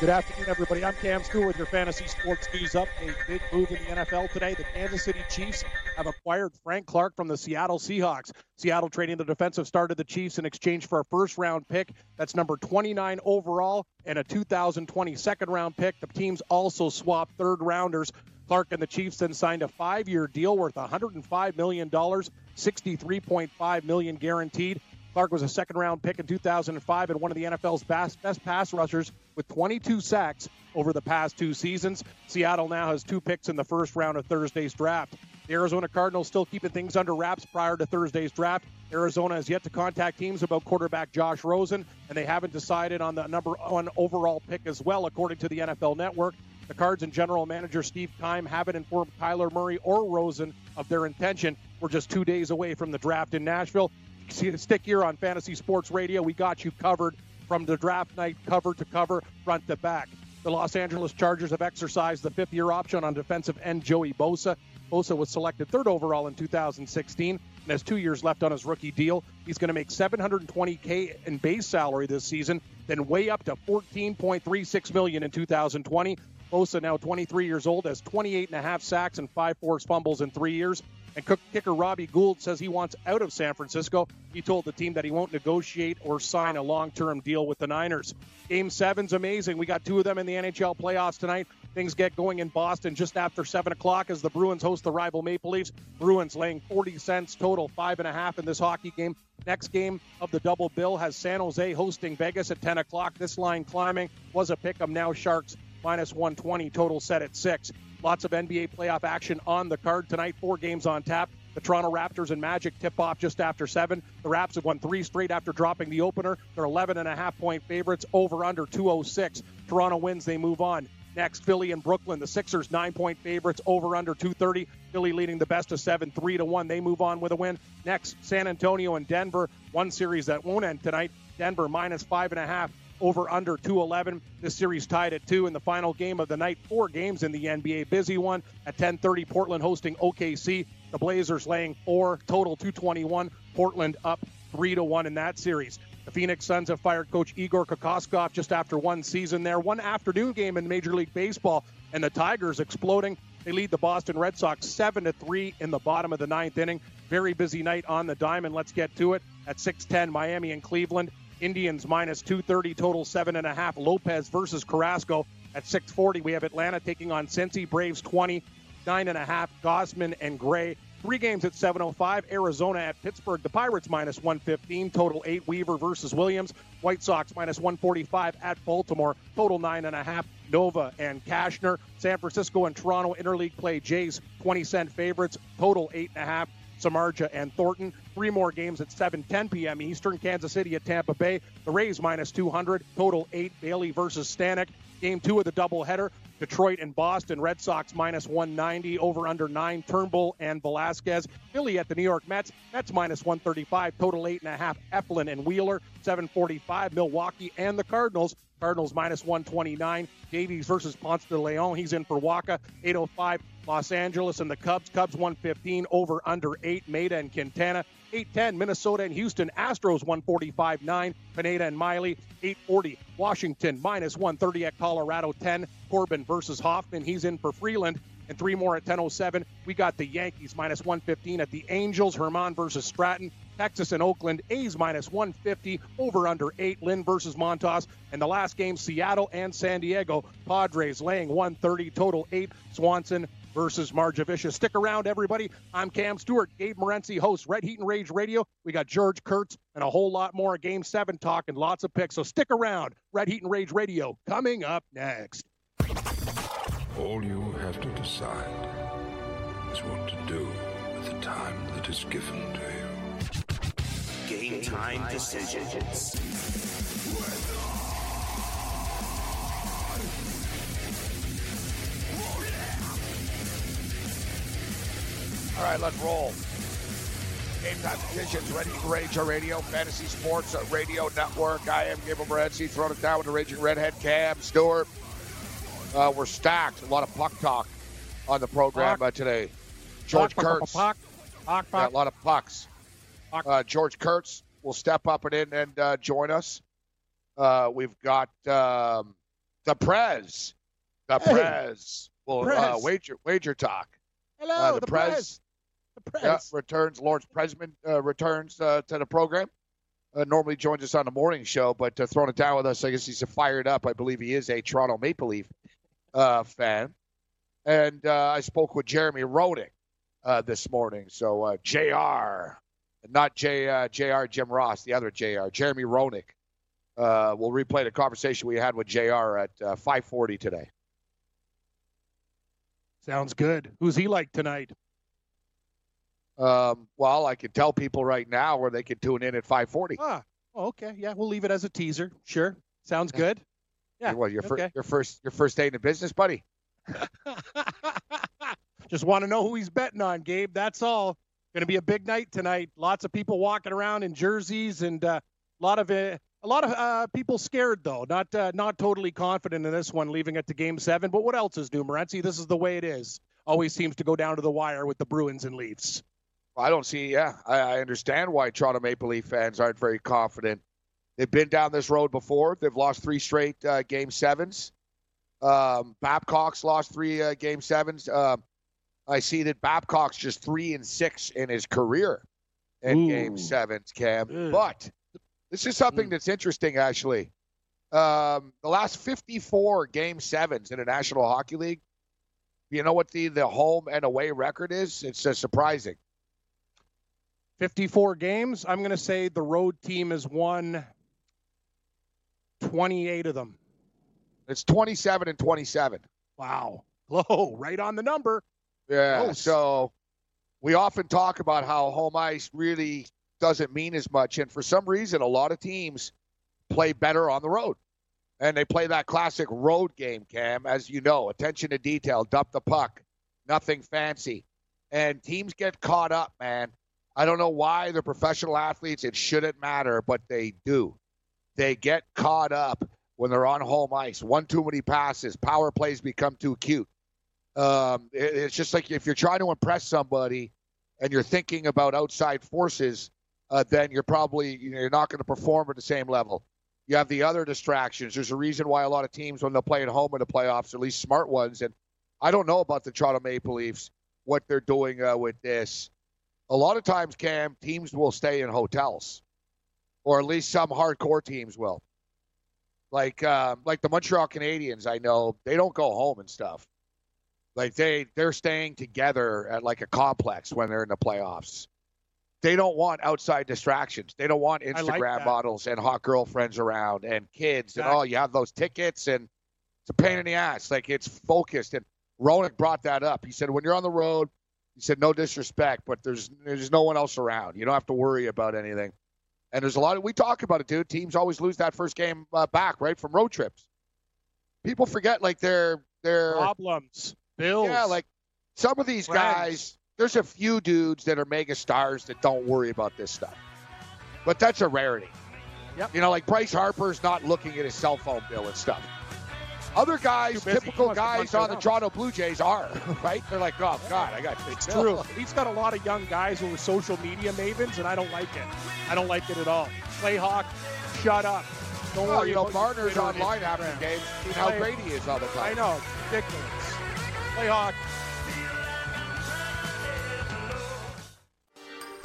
Good afternoon, everybody. I'm Cam Stewart with your fantasy sports news update. Big move in the NFL today. The Kansas City Chiefs have acquired Frank Clark from the Seattle Seahawks. Seattle trading the defensive star to the Chiefs in exchange for a first-round pick. That's number 29 overall and a 2020 second-round pick. The teams also swapped third-rounders. Clark and the Chiefs then signed a 5-year deal worth $105 million, $63.5 million guaranteed. Clark was a second-round pick in 2005 and one of the NFL's best pass rushers with 22 sacks over the past two seasons. Seattle now has two picks in the first round of Thursday's draft. The Arizona Cardinals still keeping things under wraps prior to Thursday's draft. Arizona has yet to contact teams about quarterback Josh Rosen, and they haven't decided on the number one overall pick as well, according to the NFL Network. The Cards and general manager Steve Keim haven't informed Kyler Murray or Rosen of their intention. We're just 2 days away from the draft in Nashville. Stick here on Fantasy Sports Radio. We got you covered from the draft night, cover to cover, front to back. The Los Angeles Chargers have exercised the fifth-year option on defensive end Joey Bosa. Bosa was selected third overall in 2016 and has 2 years left on his rookie deal. He's going to make $720K in base salary this season, then way up to $14.36 million in 2020. Bosa, now 23 years old, has 28.5 sacks and 5 forced fumbles in 3 years. And kicker Robbie Gould says he wants out of San Francisco. He told the team that he won't negotiate or sign a long-term deal with the Niners. Game 7's amazing. We got two of them in the NHL playoffs tonight. Things get going in Boston just after 7 o'clock as the Bruins host the rival Maple Leafs. Bruins laying 40 cents total, 5.5 in this hockey game. Next game of the double bill has San Jose hosting Vegas at 10 o'clock. This line climbing was a pick 'em, now Sharks minus 120, total set at 6. Lots of NBA playoff action on the card tonight. 4 games on tap. The Toronto Raptors and Magic tip off just after 7. The Raps have won 3 straight after dropping the opener. They're 11.5-point favorites, over under 206. Toronto wins, they move on. Next, Philly and Brooklyn. The Sixers 9-point favorites, over under 230. Philly leading the best of 7, 3-1. They move on with a win. Next, San Antonio and Denver. One series that won't end tonight. Denver minus 5.5. Over under 211. This series tied at 2 in the final game of the night. 4 games in the NBA. Busy one at 10:30. Portland hosting OKC. The Blazers laying 4. Total 221. Portland up 3-1 in that series. The Phoenix Suns have fired coach Igor Kokoskov just after one season there. One afternoon game in Major League Baseball. And the Tigers exploding. They lead the Boston Red Sox 7-3 in the bottom of the ninth inning. Very busy night on the diamond. Let's get to it. At 6:10, Miami and Cleveland. Indians minus 230, total 7.5. Lopez versus Carrasco. At 6:40, we have Atlanta taking on Cincy. Braves 20, 9.5. Gausman and Gray. 3 games at 7:05. Arizona at Pittsburgh. The Pirates minus 115, total 8. Weaver versus Williams. White Sox minus 145 at Baltimore, total 9.5. Nova and Cashner. San Francisco and Toronto interleague play. Jays 20-cent favorites, total 8.5. Samardzija and Thornton. 3 more games at 7:10 p.m. Eastern. Kansas City at Tampa Bay. The Rays minus 200. Total 8. Bailey versus Stanek. Game 2 of the doubleheader. Detroit and Boston. Red Sox minus 190. Over under 9. Turnbull and Velasquez. Philly at the New York Mets. Mets minus 135. Total 8.5. Eflin and Wheeler. 7:45. Milwaukee and the Cardinals. Cardinals minus 129. Davies versus Ponce de Leon. He's in for Waka. 8:05. Los Angeles and the Cubs. Cubs 115. Over under 8. Maeda and Quintana. 8:10. Minnesota and Houston. Astros 145.9. Pineda and Miley. 8:40. Washington minus 130 at Colorado. 10. Corbin versus Hoffman. He's in for Freeland. And 3 more at 10:07. We got the Yankees minus 115 at the Angels. Herman versus Stratton. Texas and Oakland. A's minus 150. Over under 8. Lynn versus Montas. And the last game, Seattle and San Diego. Padres laying 130. Total 8. Swanson versus Marjavicius. Stick around, everybody. I'm Cam Stewart. Gabe Morency hosts Red Heat and Rage Radio. We got George Kurtz and a whole lot more Game 7 talk and lots of picks. So stick around. Red Heat and Rage Radio coming up next. All you have to decide is what to do with the time that is given to you. Game time decisions. All right, let's roll. Game time decisions. Ready to Rage Radio, Fantasy Sports Radio Network. I am Gabriel Morency, throwing it down with the Raging Redhead, Cam Stewart. We're stacked. A lot of puck talk on the program today. George Kurtz. Yeah, a lot of pucks. George Kurtz will step up and in and join us. We've got The Prez. Well, Prez. Wager Talk. Hello, the Prez. The Prez. Yeah, returns. Lawrence Presman returns to the program. Normally joins us on the morning show, but throwing it down with us, I guess he's fired up. I believe he is a Toronto Maple Leaf fan. And I spoke with Jeremy Roenick this morning. So JR, not JR Jim Ross, the other JR, Jeremy Roenick. We'll replay the conversation we had with JR at 5:40 today. Sounds good. Who's he like tonight? Well, I can tell people right now where they can tune in at 5:40. Ah, oh, okay. Yeah, we'll leave it as a teaser. Sure. Sounds good. Yeah. Well, your first day in the business, buddy. Just want to know who he's betting on, Gabe. That's all. Going to be a big night tonight. Lots of people walking around in jerseys, and a lot of people scared though. Not totally confident in this one, leaving it to Game 7. But what else is new, Morency? This is the way it is. Always seems to go down to the wire with the Bruins and Leafs. I don't see, I understand why Toronto Maple Leaf fans aren't very confident. They've been down this road before. They've lost 3 straight Game 7s. Babcock's lost 3 Game 7s. I see that Babcock's just 3-6 in his career in Game 7s, Cam. Good. But this is something that's interesting, actually. The last 54 Game 7s in the National Hockey League, you know what the home and away record is? It's surprising. 54 games. I'm going to say the road team has won 28 of them. It's 27-27. Wow. Low, right on the number. Yeah, close. So we often talk about how home ice really doesn't mean as much. And for some reason, a lot of teams play better on the road. And they play that classic road game, Cam, as you know. Attention to detail, dump the puck, nothing fancy. And teams get caught up, man. I don't know why they're professional athletes. It shouldn't matter, but they do. They get caught up when they're on home ice. One too many passes. Power plays become too cute. It's just like if you're trying to impress somebody and you're thinking about outside forces, then you're not going to perform at the same level. You have the other distractions. There's a reason why a lot of teams, when they'll play at home in the playoffs, at least smart ones, and I don't know about the Toronto Maple Leafs, what they're doing with this. A lot of times, Cam, teams will stay in hotels, or at least some hardcore teams will. Like the Montreal Canadiens, I know, they don't go home and stuff. Like, they're staying together at, like, a complex when they're in the playoffs. They don't want outside distractions. They don't want Instagram models and hot girlfriends around and kids and you have those tickets, and it's a pain in the ass. Like, it's focused, and Roenick brought that up. He said, when you're on the road, he said, no disrespect, but there's no one else around. You don't have to worry about anything. And there's a lot of, we talk about it, dude. Teams always lose that first game back, right, from road trips. People forget, like, their problems, bills. Yeah, like, some of these guys, there's a few dudes that are mega stars that don't worry about this stuff. But that's a rarity. Yep. You know, like, Bryce Harper's not looking at his cell phone bill and stuff. Other guys, typical guys on the Toronto Blue Jays are, right? They're like, oh, God, I got to take True. He's got a lot of young guys who are social media mavens, and I don't like it. I don't like it at all. Play Hawk, shut up. Don't worry about it. Marner's online after the game, how great he is all the time. I know, ridiculous. Play Hawk.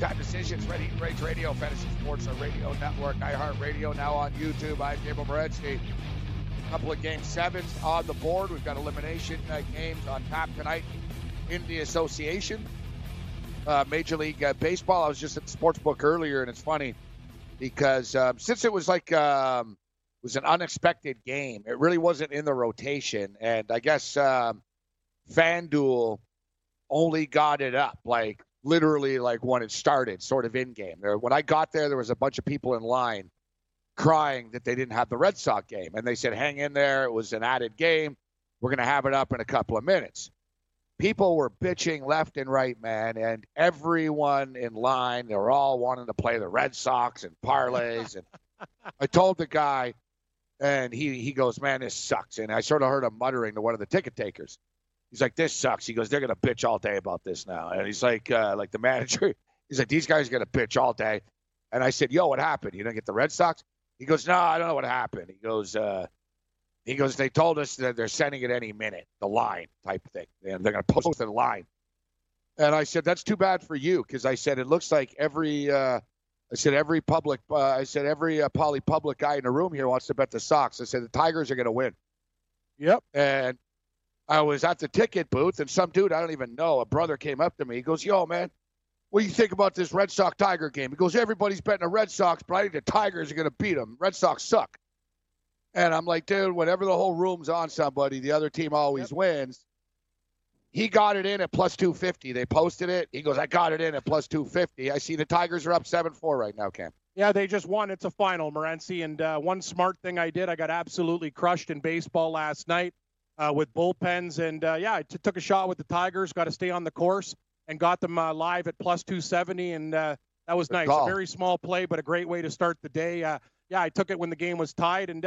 Time decisions, Ready Rage Radio, Fantasy Sports Radio Network, iHeartRadio, now on YouTube. I'm Gabriel Morency. A couple of Game 7s on the board. We've got elimination games on tap tonight in the association. Major League Baseball, I was just at the sportsbook earlier, and it's funny because since it was like it was an unexpected game, it really wasn't in the rotation. And I guess FanDuel only got it up, like, literally, like, when it started, sort of in-game. When I got there, there was a bunch of people in line crying that they didn't have the Red Sox game. And they said, hang in there. It was an added game. We're going to have it up in a couple of minutes. People were bitching left and right, man, and everyone in line, they were all wanting to play the Red Sox and parlays. And I told the guy, and he goes, man, this sucks. And I sort of heard him muttering to one of the ticket takers. He's like, this sucks. He goes, they're going to bitch all day about this now. And he's like the manager, he's like, these guys are going to bitch all day. And I said, yo, what happened? You didn't get the Red Sox? He goes, no, I don't know what happened. He goes, they told us that they're sending it any minute, the line type thing. And they're going to post the line. And I said, that's too bad for you. Because I said, it looks like every polypublic guy in the room here wants to bet the Sox. I said, the Tigers are going to win. Yep. And I was at the ticket booth, and some dude I don't even know, a brother came up to me. He goes, yo, man, what do you think about this Red Sox-Tiger game? He goes, everybody's betting the Red Sox, but I think the Tigers are going to beat them. Red Sox suck. And I'm like, dude, whenever the whole room's on somebody, the other team always wins. He got it in at plus 250. They posted it. He goes, I got it in at plus 250. I see the Tigers are up 7-4 right now, Cam. Yeah, they just won. It's a final, Morency. And one smart thing I did, I got absolutely crushed in baseball last night with bullpens. And, yeah, I took a shot with the Tigers, got to stay on the course, and got them live at plus 270. And that was nice. A very small play, but a great way to start the day. Yeah, I took it when the game was tied, and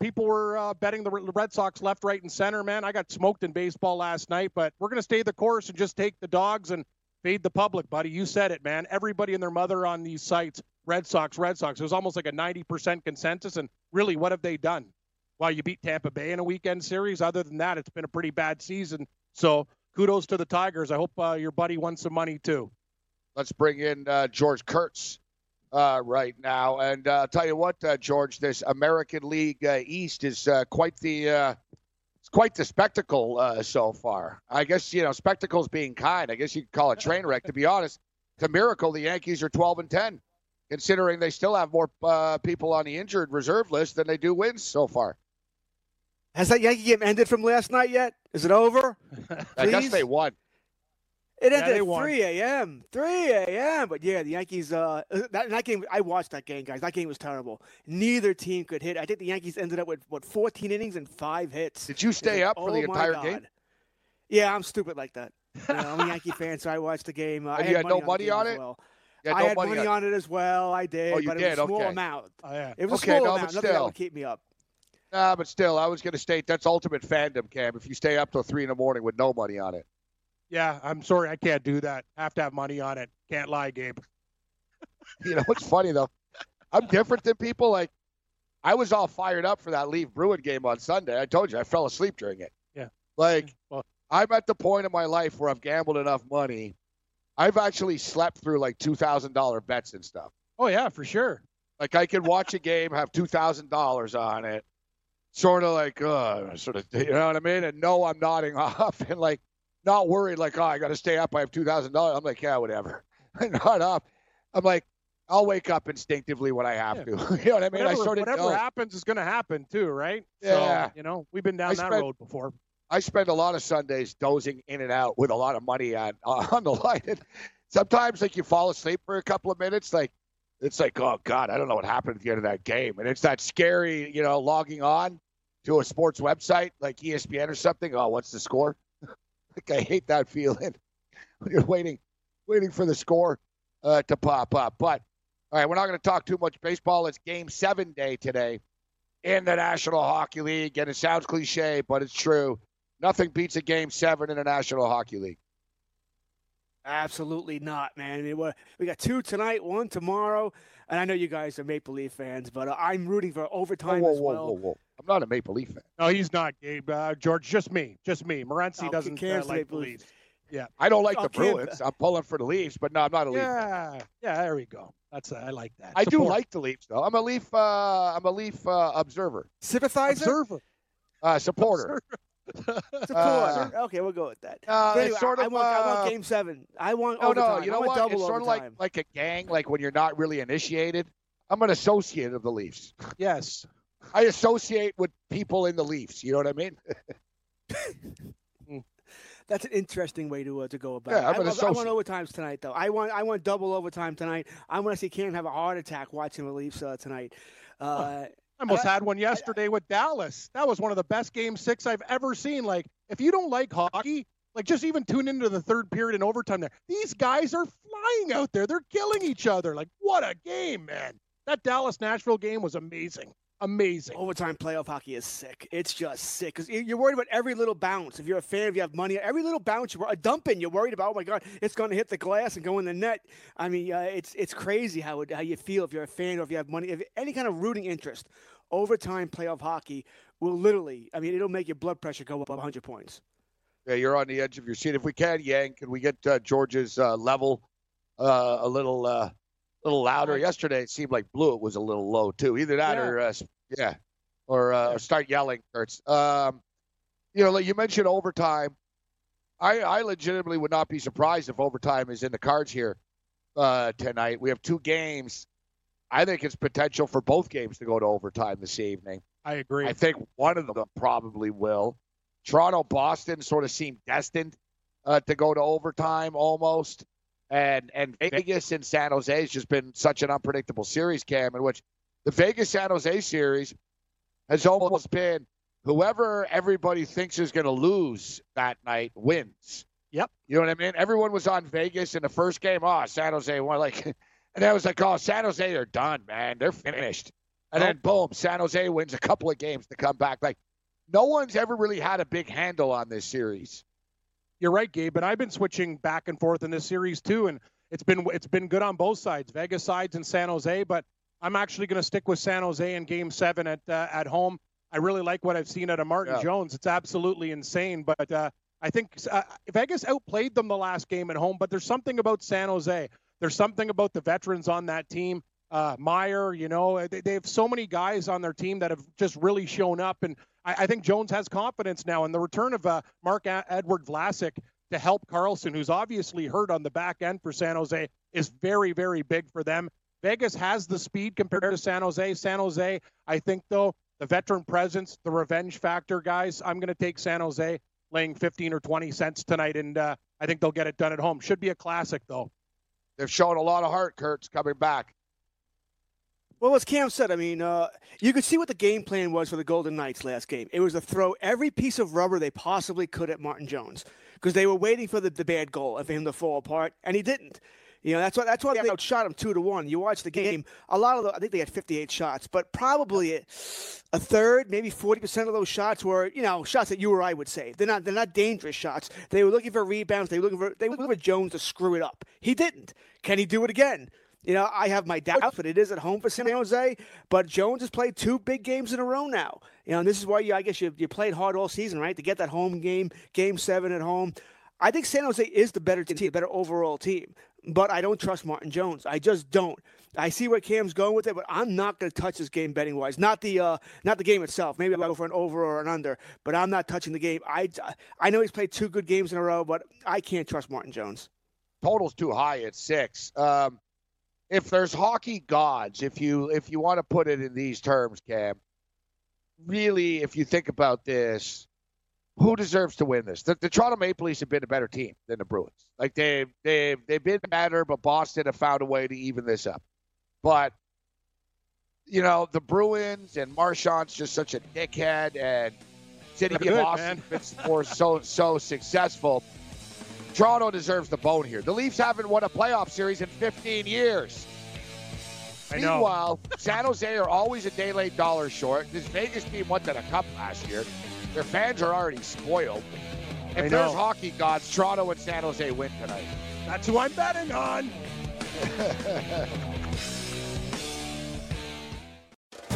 people were betting the Red Sox left, right, and center, man. I got smoked in baseball last night, but we're going to stay the course and just take the dogs and fade the public, buddy. You said it, man. Everybody and their mother on these sites, Red Sox, Red Sox. It was almost like a 90% consensus, and really, what have they done? Well, you beat Tampa Bay in a weekend series. Other than that, it's been a pretty bad season, so kudos to the Tigers. I hope your buddy won some money, too. Let's bring in George Kurtz. Right now. And I'll tell you what, George, this American League East is quite the spectacle so far. I guess, spectacle's being kind. I guess you could call it train wreck. To be honest, it's a miracle the Yankees are 12-10, considering they still have more people on the injured reserve list than they do wins so far. Has that Yankee game ended from last night yet? Is it over? I guess they won. It ended at 3 a.m. 3 a.m. But, yeah, the Yankees that game, I watched that game, guys. That game was terrible. Neither team could hit. I think the Yankees ended up with, 14 innings and 5 hits. Did you stay up for the entire game? Yeah, I'm stupid like that. I'm a Yankee fan, so I watched the game. And you had no money on it? I had money on it as well. I did. Oh, you did? Okay. But it was a small amount. It was a small amount. Nothing that would keep me up. Nah, but still, I was going to state that's ultimate fandom, Cam, if you stay up till 3 in the morning with no money on it. Yeah, I'm sorry, I can't do that. Have to have money on it. Can't lie, Gabe. You know, what's funny, though? I'm different than people. Like, I was all fired up for that Leaf Bruin game on Sunday. I told you, I fell asleep during it. Yeah. Like, well, I'm at the point in my life where I've gambled enough money. I've actually slept through, like, $2,000 bets and stuff. Oh, yeah, for sure. Like, I could watch a game, have $2,000 on it, you know what I mean? And no, I'm nodding off and, like, not worried, like, oh, I got to stay up. I have $2,000. I'm like, yeah, whatever. Not up. I'm like, I'll wake up instinctively when I have to. You know what I mean? Whatever happens is going to happen too, right? Yeah. So, we've been down that road before. I spend a lot of Sundays dozing in and out with a lot of money on the line. And sometimes, like, you fall asleep for a couple of minutes. Like, it's like, oh, God, I don't know what happened at the end of that game. And it's that scary, logging on to a sports website like ESPN or something. Oh, what's the score? Like, I hate that feeling when you're waiting for the score to pop up. But, all right, we're not going to talk too much baseball. It's Game 7 day today in the National Hockey League. And it sounds cliche, but it's true. Nothing beats a Game 7 in the National Hockey League. Absolutely not, man. I mean, we got 2 tonight, 1 tomorrow. And I know you guys are Maple Leaf fans, but I'm rooting for overtime as well. Whoa. I'm not a Maple Leaf fan. No, he's not, Gabe. George, just me. Morency doesn't like the Leafs. Yeah, I don't like the Bruins. I'm pulling for the Leafs, but no, I'm not a Leaf fan. Yeah, there we go. That's I like that. I do like the Leafs, though. I'm a Leaf observer. Sympathizer? Observer. Supporter. Okay, we'll go with that. Anyway, it's sort of, I want Game 7. I want overtime. No, you know what? It's sort of like a gang, like when you're not really initiated. I'm an associate of the Leafs. Yes. I associate with people in the Leafs. You know what I mean? that's an interesting way to go about it. I want overtimes tonight, though. I want double overtime tonight. I want to see Cam have a heart attack watching the Leafs tonight. I almost had one yesterday with Dallas. That was one of the best Game 6 I've ever seen. Like, if you don't like hockey, like, just even tune into the third period and overtime there. These guys are flying out there. They're killing each other. Like, what a game, man. That Dallas-Nashville game was amazing. Amazing. Overtime playoff hockey is sick. It's just sick. Because you're worried about every little bounce. If you're a fan, if you have money, every little bounce, you're a dumping. You're worried about, oh, my God, it's going to hit the glass and go in the net. I mean, it's crazy how you feel if you're a fan or if you have money. If any kind of rooting interest, overtime playoff hockey will literally, I mean, it'll make your blood pressure go up 100 points. Yeah, you're on the edge of your seat. If we can, Yang, can we get George's level a little little louder? Yesterday, it seemed like Blewett was a little low, too. Either that or start yelling, Kurtz. You know, like you mentioned overtime. I legitimately would not be surprised if overtime is in the cards here tonight. We have two games. I think it's potential for both games to go to overtime this evening. I agree. I think one of them probably will. Toronto, Boston sort of seemed destined to go to overtime almost. And Vegas and San Jose has just been such an unpredictable series, Cam, in which the Vegas-San Jose series has almost been whoever everybody thinks is going to lose that night wins. Yep. You know what I mean? Everyone was on Vegas in the first game. Oh, San Jose won. Like, and that was like, oh, San Jose, they're done, man. They're finished. And then, boom, San Jose wins a couple of games to come back. Like, no one's ever really had a big handle on this series. You're right, Gabe, and I've been switching back and forth in this series too, and it's been good on both sides, Vegas sides and San Jose, but I'm actually going to stick with San Jose in Game 7 at home. I really like what I've seen out of Martin Jones. It's absolutely insane, but I think Vegas outplayed them the last game at home, but there's something about San Jose. There's something about the veterans on that team. Meyer, you know, they have so many guys on their team that have just really shown up, and I think Jones has confidence now, and the return of Mark Edward Vlasic to help Carlson, who's obviously hurt on the back end for San Jose, is very, very big for them. Vegas has the speed compared to San Jose. San Jose, I think, though, the veteran presence, the revenge factor, guys, I'm going to take San Jose laying 15 or 20 cents tonight, and I think they'll get it done at home. Should be a classic, though. They've shown a lot of heart, Kurtz, coming back. Well, as Cam said, I mean, you could see what the game plan was for the Golden Knights last game. It was to throw every piece of rubber they possibly could at Martin Jones because they were waiting for the bad goal and for him to fall apart, and he didn't. You know, that's why they outshot him 2-1. You watch the game, a lot of I think they had 58 shots, but probably a third, maybe 40% of those shots were, you know, shots that you or I would save. They're not dangerous shots. They were looking for rebounds. They were looking for Jones to screw it up. He didn't. Can he do it again? You know, I have my doubts, but it is at home for San Jose. But Jones has played two big games in a row now. You know, and this is why you played hard all season, right, to get that home game, Game 7 at home. I think San Jose is the better team, better overall team. But I don't trust Martin Jones. I just don't. I see where Cam's going with it, but I'm not going to touch this game betting-wise. Not the game itself. Maybe I'll go for an over or an under, but I'm not touching the game. I know he's played two good games in a row, but I can't trust Martin Jones. Total's too high at 6. If there's hockey gods, if you want to put it in these terms, Cam, really, if you think about this, who deserves to win this? The Toronto Maple Leafs have been a better team than the Bruins. Like they've been better, but Boston have found a way to even this up. But you know, the Bruins and Marchand's just such a dickhead, and City of Boston was so successful. Toronto deserves the bone here. The Leafs haven't won a playoff series in 15 years. I know. Meanwhile, San Jose are always a day late, dollar short. This Vegas team won the Cup last year. Their fans are already spoiled. If there's hockey gods, Toronto and San Jose win tonight. That's who I'm betting on.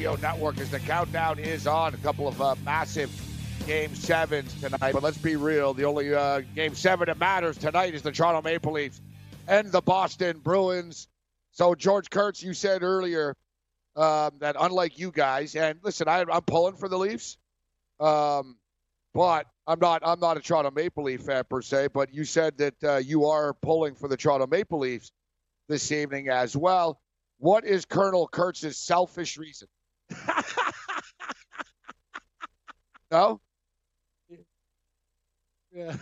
radio network as the countdown is on. A couple of massive Game 7s tonight, but let's be real. The only Game 7 that matters tonight is the Toronto Maple Leafs and the Boston Bruins. So, George Kurtz, you said earlier that unlike you guys, and listen, I'm pulling for the Leafs, but I'm not a Toronto Maple Leaf fan per se, but you said that you are pulling for the Toronto Maple Leafs this evening as well. What is Colonel Kurtz's selfish reason? No? Yeah.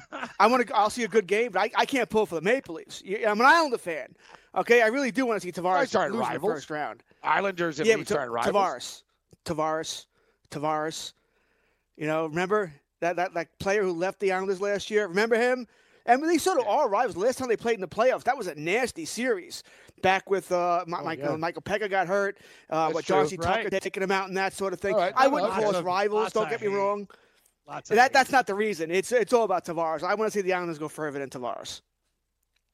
I'll see a good game, but I can't pull for the Maple Leafs. I'm an Islander fan. Okay, I really do want to see Tavares lose in the first round. Islanders and Leafs aren't rivals. Tavares. You know, remember that player who left the Islanders last year? Remember him? I mean, they sort of all rivals. Last time they played in the playoffs, that was a nasty series. Back with Michael Pekka got hurt, with Darcy Tucker taking him out and that sort of thing. Right. I wouldn't call us rivals. Don't get me wrong. That's not the reason. It's all about Tavares. I want to see the Islanders go further than Tavares.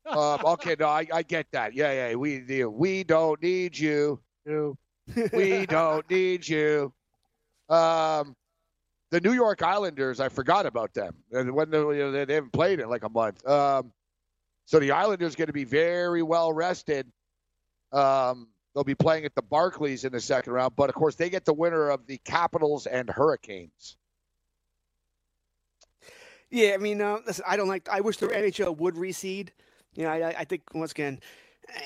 Okay, no, I get that. Yeah. We don't need you. We don't need you. The New York Islanders, I forgot about them. And when they haven't played in like a month. So the Islanders going to be very well rested. They'll be playing at the Barclays in the second round. But, of course, they get the winner of the Capitals and Hurricanes. Yeah, I mean, listen, I wish the NHL would reseed. You know, I think, once again,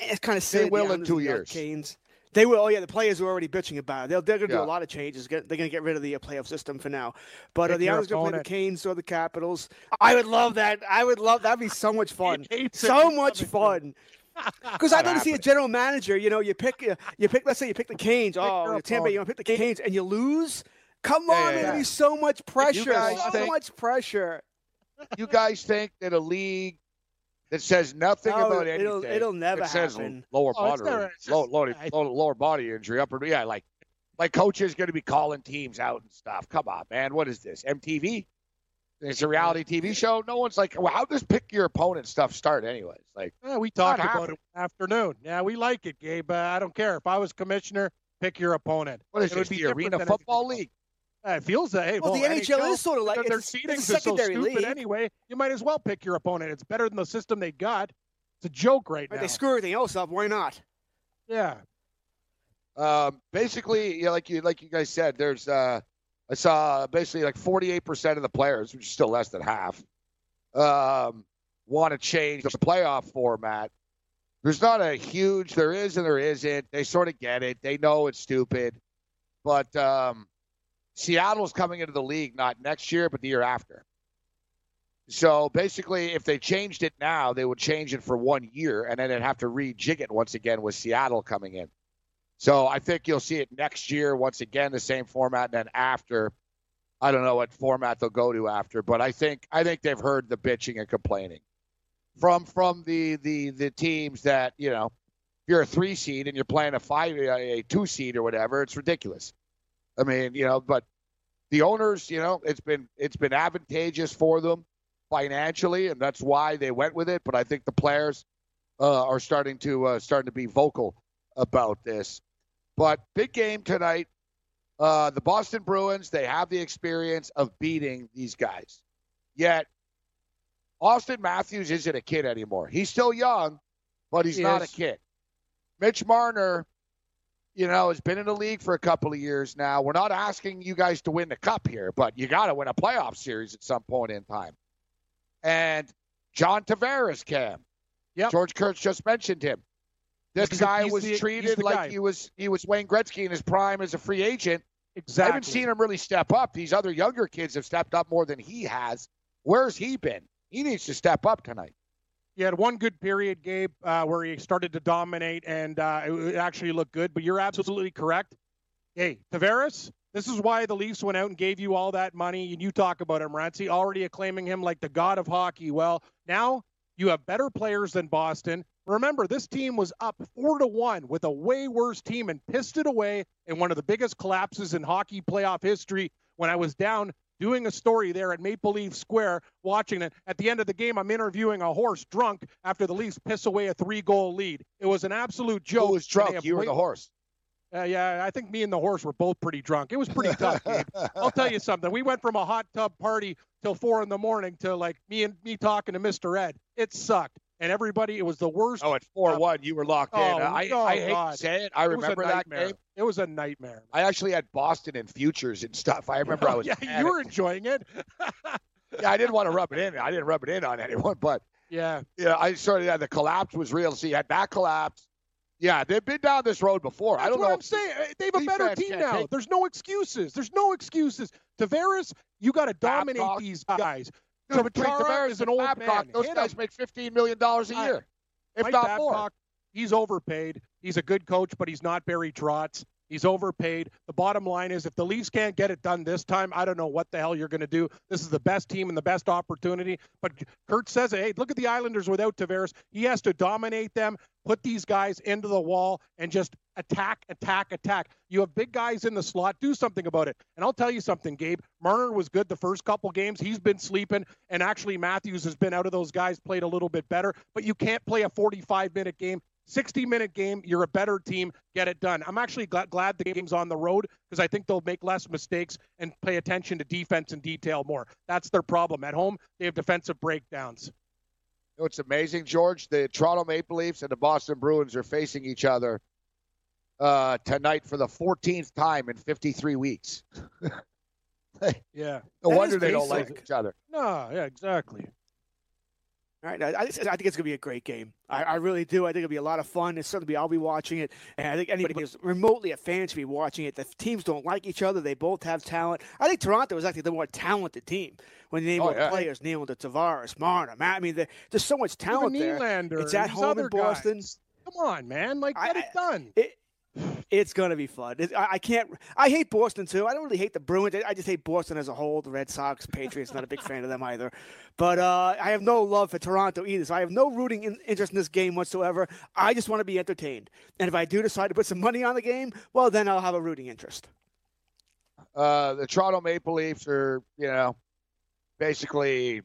it's kind of silly. They will in 2 years. Hurricanes. They will. Oh, yeah, the players are already bitching about it. They're going to do a lot of changes. They're going to get rid of the playoff system for now. But the Islanders going to play the Canes or the Capitals. I would love that. That would be so much fun. So much fun. Because I'd love to see a general manager. You know, let's say you pick the Canes. Oh, Tampa, you want to pick the Canes and you lose? Come on, man. There'd be so much pressure. You guys think that a league that says nothing about anything. It'll never happen. Lower body injury, upper. Yeah, like coaches going to be calling teams out and stuff. Come on, man. What is this? MTV? It's a reality TV show. No one's like, well, how does pick your opponent stuff start anyways? Like, we talked about it afternoon. Yeah, we like it, Gabe. I don't care if I was commissioner. Pick your opponent. What is it? The Arena Football League. It feels that. Hey, the NHL is sort of like their seeding is so stupid anyway. You might as well pick your opponent. It's better than the system they got. It's a joke right now. They screw everything else up. Why not? Yeah. Basically, like you guys said, there's I saw basically like 48% of the players, which is still less than half, want to change the playoff format. There's not a huge. There is and there isn't. They sort of get it. They know it's stupid, but. Seattle's coming into the league not next year, but the year after. So basically, if they changed it now, they would change it for 1 year, and then they'd have to rejig it once again with Seattle coming in. So I think you'll see it next year, once again, the same format, and then after. I don't know what format they'll go to after, but I think they've heard the bitching and complaining from the teams that, you know, if you're a 3 seed and you're playing a 2 seed or whatever, it's ridiculous. I mean, you know, but the owners, you know, it's been advantageous for them financially, and that's why they went with it. But I think the players are starting to be vocal about this. But big game tonight. The Boston Bruins, they have the experience of beating these guys. Yet Austin Matthews isn't a kid anymore. He's still young, but he's not a kid. Mitch Marner. You know, has been in the league for a couple of years now. We're not asking you guys to win the cup here, but you got to win a playoff series at some point in time. And John Tavares, Cam. Yep. George Kurtz just mentioned him. This guy was treated like he was Wayne Gretzky in his prime as a free agent. Exactly. I haven't seen him really step up. These other younger kids have stepped up more than he has. Where's he been? He needs to step up tonight. He had one good period, Gabe, where he started to dominate, and it actually looked good. But you're absolutely correct. Hey, Tavares, this is why the Leafs went out and gave you all that money. And you talk about him, Rancy, already acclaiming him like the god of hockey. Well, now you have better players than Boston. Remember, this team was up 4-1 with a way worse team and pissed it away in one of the biggest collapses in hockey playoff history when I was down doing a story there at Maple Leaf Square, watching it. At the end of the game, I'm interviewing a horse drunk after the Leafs piss away a 3-goal lead. It was an absolute joke. Who was drunk? You were the horse. Yeah, I think me and the horse were both pretty drunk. It was pretty tough, Gabe. I'll tell you something. We went from a hot tub party till 4 a.m. to like me talking to Mr. Ed. It sucked. And everybody, it was the worst. Oh, at 4-1, you were locked in. I hate to say it. I remember that game. It was a nightmare. I actually had Boston in futures and stuff. I remember I was Yeah, you were enjoying it. Yeah, I didn't want to rub it in. I didn't rub it in on anyone. But, yeah, I started that. The collapse was real. See, at that collapse. Yeah, they've been down this road before. That's I don't what know. I'm saying. They have a better team now. There's no excuses. Tavares, you got to dominate these guys. So Tavares is an old man. Those guys make $15 million a year, if not more. He's overpaid. He's a good coach, but he's not Barry Trotz. He's overpaid. The bottom line is if the Leafs can't get it done this time, I don't know what the hell you're going to do. This is the best team and the best opportunity. But Kurt says, hey, look at the Islanders without Tavares. He has to dominate them, put these guys into the wall, and just attack. You have big guys in the slot. Do something about it. And I'll tell you something, Gabe. Marner was good the first couple games. He's been sleeping. And actually, Matthews has been out of those guys, played a little bit better. But you can't play a 45-minute game. 60-minute game, you're a better team, get it done. I'm actually glad the game's on the road because I think they'll make less mistakes and pay attention to defense and detail more. That's their problem. At home, they have defensive breakdowns. You know, it's amazing, George. The Toronto Maple Leafs and the Boston Bruins are facing each other tonight for the 14th time in 53 weeks. Yeah. No wonder they don't like each other. No, yeah, exactly. All right, I think it's going to be a great game. I really do. I think it'll be a lot of fun. It's certainly I'll be watching it, and I think anybody who's remotely a fan should be watching it. The teams don't like each other. They both have talent. I think Toronto is actually the more talented team when they name the players, Neil, to Tavares, Marner, Matt. I mean, there's so much talent there. Nylander, it's at home in Boston. Guys. Come on, man! Like get it done. It's going to be fun. I hate Boston, too. I don't really hate the Bruins. I just hate Boston as a whole. The Red Sox, Patriots, not a big fan of them either. But I have no love for Toronto either, so I have no rooting interest in this game whatsoever. I just want to be entertained. And if I do decide to put some money on the game, well, then I'll have a rooting interest. The Toronto Maple Leafs are, basically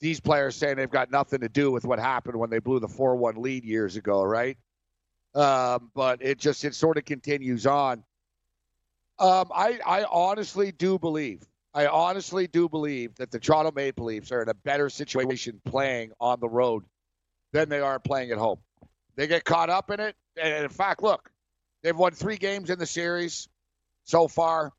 these players saying they've got nothing to do with what happened when they blew the 4-1 lead years ago, right? But it sort of continues on. I honestly do believe, that the Toronto Maple Leafs are in a better situation playing on the road than they are playing at home. They get caught up in it. And in fact, look, they've won 3 games in the series so far.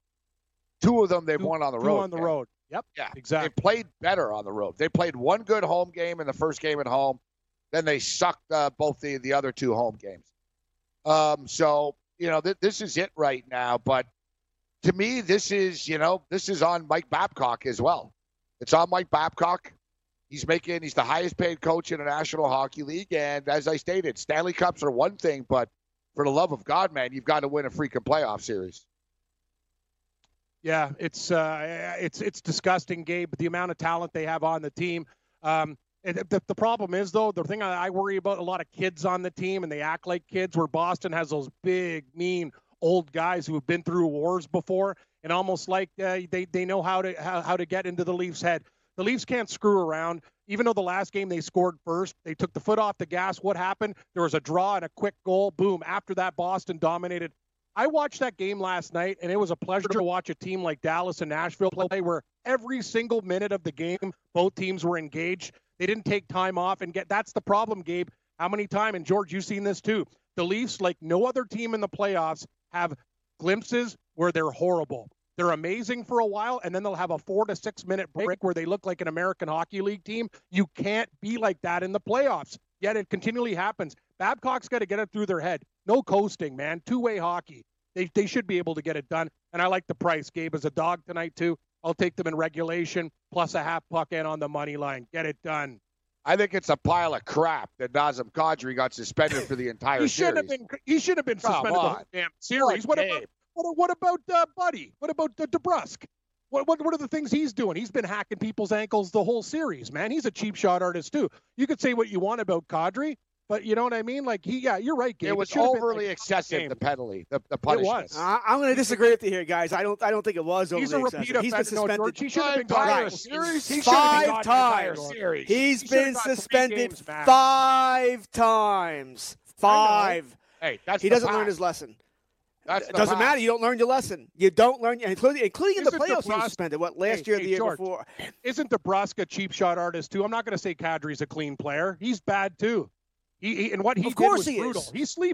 2 of them they've won on the road. 2 on the road. Yep. Yeah, exactly. They played better on the road. They played 1 good home game in the first game at home. Then they sucked both the other 2 home games. So, this is it right now. But to me, this is on Mike Babcock as well. It's on Mike Babcock. He's the highest paid coach in the National Hockey League. And as I stated, Stanley Cups are one thing, but for the love of God, man, you've got to win a freaking playoff series. Yeah, it's disgusting, Gabe, the amount of talent they have on the team. And the problem is, though, the thing I worry about, a lot of kids on the team, and they act like kids, where Boston has those big, mean, old guys who have been through wars before, and almost like they know how to get into the Leafs' head. The Leafs can't screw around. Even though the last game they scored first, they took the foot off the gas. What happened? There was a draw and a quick goal. Boom. After that, Boston dominated. I watched that game last night, and it was a pleasure to watch a team like Dallas and Nashville play, where every single minute of the game, both teams were engaged. They didn't take time off that's the problem, Gabe. How many times, and George, you've seen this too, the Leafs, like no other team in the playoffs, have glimpses where they're horrible. They're amazing for a while, and then they'll have a 4 to 6 minute break where they look like an American Hockey League team. You can't be like that in the playoffs, yet it continually happens. Babcock's got to get it through their head. No coasting, man. Two-way hockey. They should be able to get it done, and I like the price, Gabe, as a dog tonight too. I'll take them in regulation, plus a half puck in on the money line. Get it done. I think it's a pile of crap that Nazem Kadri got suspended for the entire series. He should have been suspended the whole damn series. What about Buddy? What about DeBrusque? What are the things he's doing? He's been hacking people's ankles the whole series, man. He's a cheap shot artist, too. You could say what you want about Kadri, but you know what I mean? Like, you're right, Gabe. It was overly excessive, the penalty, the punishment. It was. I'm going to disagree with you here, guys. I don't think it was overly excessive. He's a repeat offender. He's been suspended. No, he should have been gone. Five times. He's been suspended 5 times. 5. Hey, that's he doesn't learn his lesson. Doesn't matter. You don't learn your lesson. You don't learn, including in the playoffs. He was suspended. What last year, the year before? Isn't DeBrusque a cheap shot artist too? I'm not going to say Kadri's a clean player. He's bad too. He did was brutal. He slew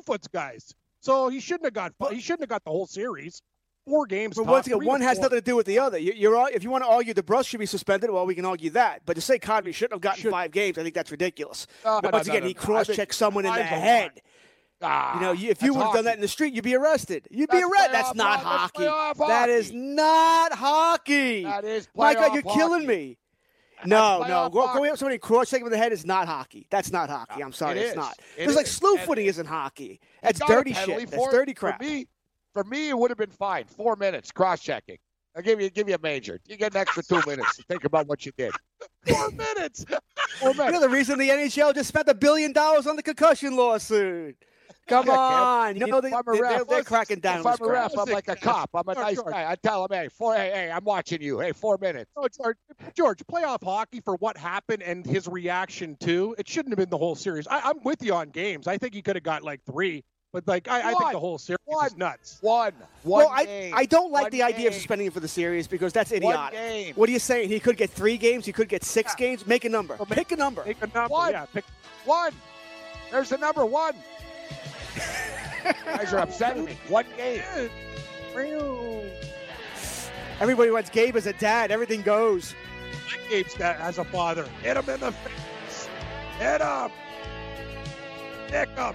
Foots guys, so he shouldn't have got. He shouldn't have got the whole series. Four games. But once again, one has nothing to do with the other. If you want to argue DeBrusque should be suspended, well, we can argue that. But to say Kadri shouldn't have gotten 5 games, I think that's ridiculous. Once again, he cross-checked someone in the head. If you would have done that in the street, you'd be arrested. You'd be arrested. That's not hockey. That is not hockey. That is playoff hockey. My God, you're killing me. No. Going up somebody cross-checking with the head is not hockey. That's not hockey. I'm sorry, it's not. It's like slew-footing isn't hockey. That's dirty shit. That's dirty crap. For me, it would have been fine. 4 minutes cross-checking. I'll give you a major. You get an extra 2 minutes to think about what you did. 4 minutes. 4 minutes. You know the reason the NHL just spent $1 billion on the concussion lawsuit. Come on. They're cracking down. If I'm a ref, I'm like a cop. I'm a nice guy. I tell them, hey, I'm watching you. Hey, 4 minutes. No, George, playoff hockey for what happened and his reaction to, it shouldn't have been the whole series. I'm with you on games. I think he could have got like 3. But, I think the whole series is nuts. I don't like the idea of suspending him for the series because that's idiotic. What are you saying? He could get 3 games. He could get 6 games. Make a number. Pick a number. Pick a number. Pick one. There's the number 1. You guys are upsetting me. 1 game. Everybody wants Gabe as a dad. Everything goes. Gabe's dad as a father. Hit him in the face. Hit him. Pick him.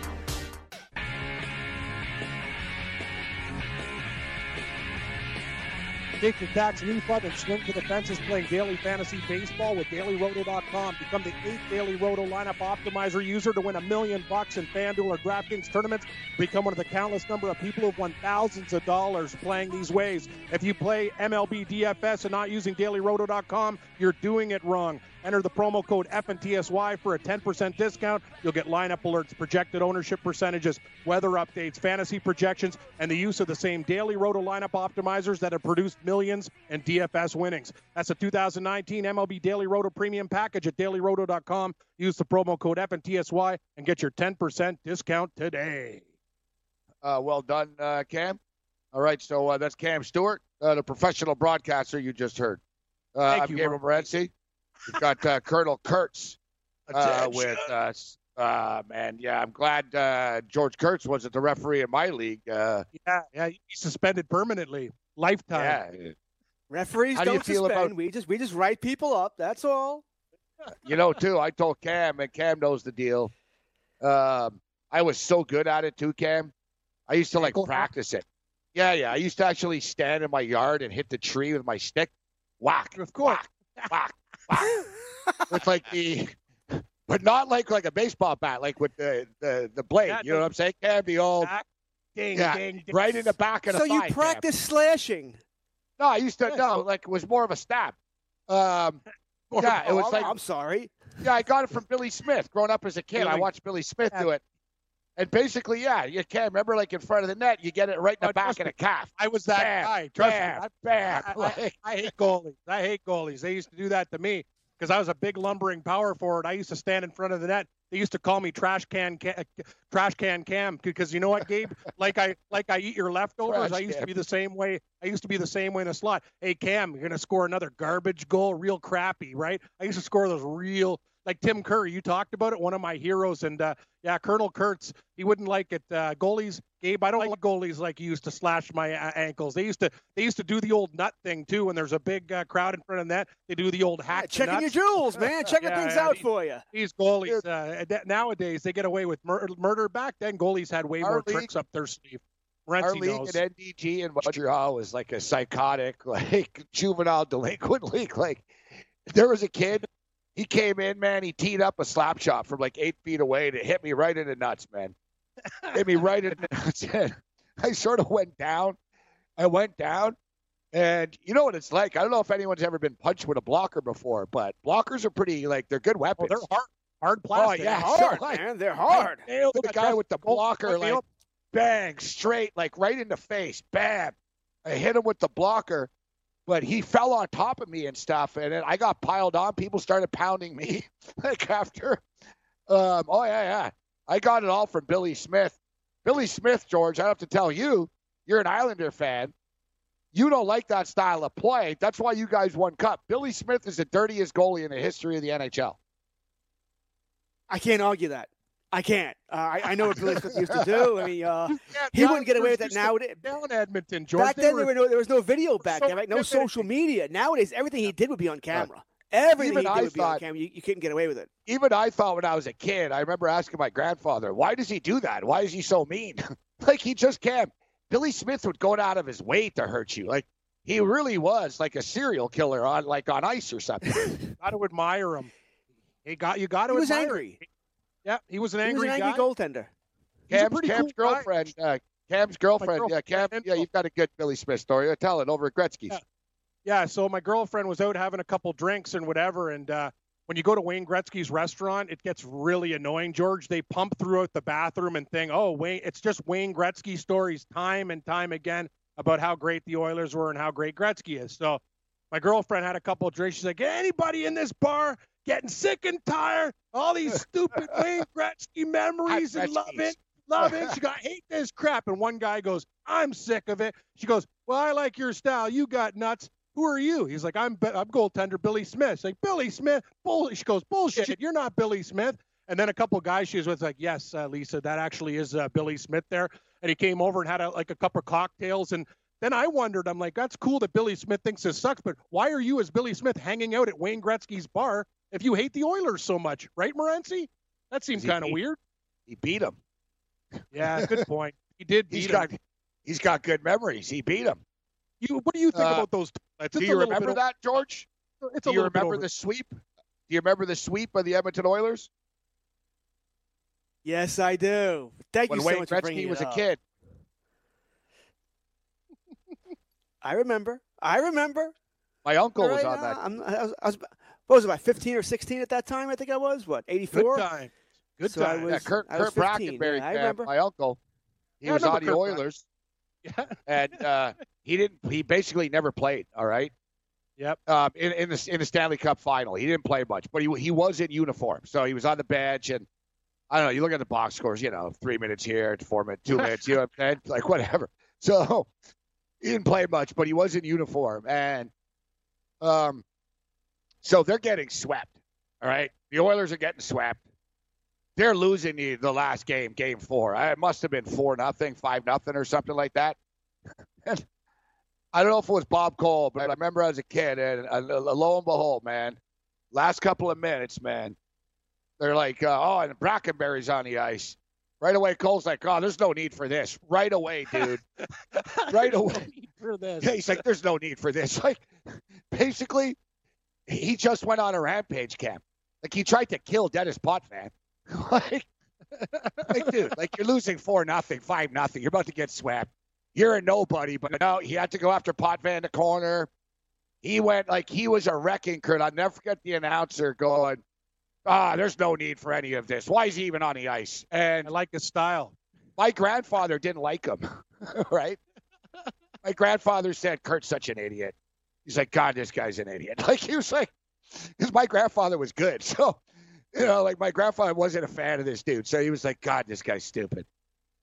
Take your tax refund and swing for the fences playing daily fantasy baseball with dailyroto.com. Become the 8th Daily Roto lineup optimizer user to win $1 million in FanDuel or DraftKings tournaments. Become one of the countless number of people who've won thousands of dollars playing these ways. If you play MLB DFS and not using dailyroto.com, you're doing it wrong. Enter the promo code FNTSY for a 10% discount. You'll get lineup alerts, projected ownership percentages, weather updates, fantasy projections, and the use of the same Daily Roto lineup optimizers that have produced millions in DFS winnings. That's a 2019 MLB Daily Roto Premium Package at DailyRoto.com. Use the promo code FNTSY and get your 10% discount today. Well done, Cam. All right, so that's Cam Stewart, the professional broadcaster you just heard. I'm Gabriel Morency. We've got Colonel Kurtz with us. I'm glad George Kurtz wasn't the referee in my league. He's suspended permanently, lifetime. Yeah. Referees don't suspend. We just write people up, that's all. Too, I told Cam, and Cam knows the deal. I was so good at it, too, Cam. I used to, practice it. Yeah, I used to actually stand in my yard and hit the tree with my stick. Whack, of course. Whack, whack. With not like a baseball bat, like with the blade. You know what I'm saying? Can be all ding, right in the back of the. So you practice slashing? No, I used to. No, it was more of a stab. It was like. I'm sorry. Yeah, I got it from Billy Smith. Growing up as a kid, I watched Billy Smith do it. And basically, you can't remember, like in front of the net, you get it right in the back of the calf. I was that guy. I hate goalies. They used to do that to me because I was a big lumbering power forward. I used to stand in front of the net. They used to call me trash can Cam, because you know what, Gabe? I eat your leftovers. Trash I used Cam. To be the same way. I used to be the same way in a slot. Hey, Cam, you're gonna score another garbage goal, real crappy, right? I used to score those real. Like Tim Curry, you talked about it, one of my heroes. And, Colonel Kurtz, he wouldn't like it. Goalies, Gabe, I don't like goalies like you used to slash my ankles. They used to do the old nut thing, too, when there's a big crowd in front of that. They do the old hack checking nuts. Your jewels, man. Checking things out for you. These goalies, nowadays, they get away with murder. Back then, goalies had way more tricks up their sleeve. Our league at NDG in Montreal is like a psychotic, juvenile delinquent league. There was a kid. He came in, man. He teed up a slap shot from 8 feet away, and it hit me right in the nuts, man. Hit me right in the nuts. I sort of went down. I went down, and you know what it's like. I don't know if anyone's ever been punched with a blocker before, but blockers are pretty, like, they're good weapons. Oh, they're hard plastic. Oh, yeah, hard, so, like, man. They're hard. I nailed the guy with the blocker, like, bang, straight, like, right in the face. Bam. I hit him with the blocker, but he fell on top of me and stuff, and then I got piled on. People started pounding me, like, after. I got it all from Billy Smith. Billy Smith, George, I have to tell you, you're an Islander fan. You don't like that style of play. That's why you guys won cup. Billy Smith is the dirtiest goalie in the history of the NHL. I can't argue that. I can't. I know what Billy Smith used to do. I mean, he wouldn't get away with that nowadays. Down Edmonton, George. Back then, there was no video back then, right? No social media. Nowadays, everything he did would be on camera. Right. Everything even he did would be on camera. You couldn't get away with it. Even I thought when I was a kid, I remember asking my grandfather, why does he do that? Why is he so mean? Like, he just can't. Billy Smith would go out of his way to hurt you. Like, he really was like a serial killer on ice or something. Got to admire him. He was angry. Yeah, he was an angry goaltender. Cam's girlfriend. Yeah, you've got a good Billy Smith story. Tell it over at Gretzky's. Yeah, so my girlfriend was out having a couple drinks and whatever, and when you go to Wayne Gretzky's restaurant, it gets really annoying, George. They pump throughout the bathroom and think, oh, Wayne, it's just Wayne Gretzky stories time and time again about how great the Oilers were and how great Gretzky is. So my girlfriend had a couple of drinks. She's like, anybody in this bar getting sick and tired? All these stupid Wayne Gretzky memories and love it. She got, hate this crap. And one guy goes, I'm sick of it. She goes, well, I like your style. You got nuts. Who are you? He's like, I'm goaltender Billy Smith. She's like, Billy Smith? She goes, bullshit, you're not Billy Smith. And then a couple of guys she was with, like, yes, Lisa, that actually is Billy Smith there. And he came over and had a cup of cocktails. And then I wondered, I'm like, that's cool that Billy Smith thinks this sucks, but why are you as Billy Smith hanging out at Wayne Gretzky's bar if you hate the Oilers so much? Right, Morency? That seems kind of weird. He beat him. Yeah, good point. He did beat him. He's got good memories. He beat him. What do you think about those? Do you remember that, George? Do you remember the sweep? Do you remember the sweep of the Edmonton Oilers? Yes, I do. Thank you so much for bringing it up. When Wayne Gretzky was a kid. I remember. My uncle was on that. What was it, about 15 or 16 at that time? I think I was. What, 84? Good time. Kurt Brackenberry, yeah, I remember. My uncle. He was on the Oilers. Yeah. And he basically never played. All right. Yep. In the Stanley Cup final, he didn't play much, but he was in uniform, so he was on the bench. And I don't know. You look at the box scores. You know, 3 minutes here, 4 minutes, 2 minutes. You know, and like whatever. So he didn't play much, but he was in uniform, and so they're getting swept. All right, the Oilers are getting swept. They're losing the last game, game four. It must have been 4-0, 5-0, or something like that. I don't know if it was Bob Cole, but I remember as a kid, and lo and behold, man, last couple of minutes, man, they're like, and Brackenberry's on the ice. Right away, Cole's like, there's no need for this. Right away, dude. Right away. No need for this. Yeah, he's like, there's no need for this. Like, basically, he just went on a rampage camp. Like, he tried to kill Dennis Potvin. Like, dude, like, you're losing 4-0, 5-0. You're about to get swept. You're a nobody, but no, he had to go after Potvin in the corner. He went like he was a wrecking crew. I'll never forget the announcer going, there's no need for any of this. Why is he even on the ice? And I like his style. My grandfather didn't like him, right? My grandfather said, Kurt's such an idiot. He's like, God, this guy's an idiot. Like, he was like, because my grandfather was good, so. You know, like, my grandfather wasn't a fan of this dude, so he was like, God, this guy's stupid.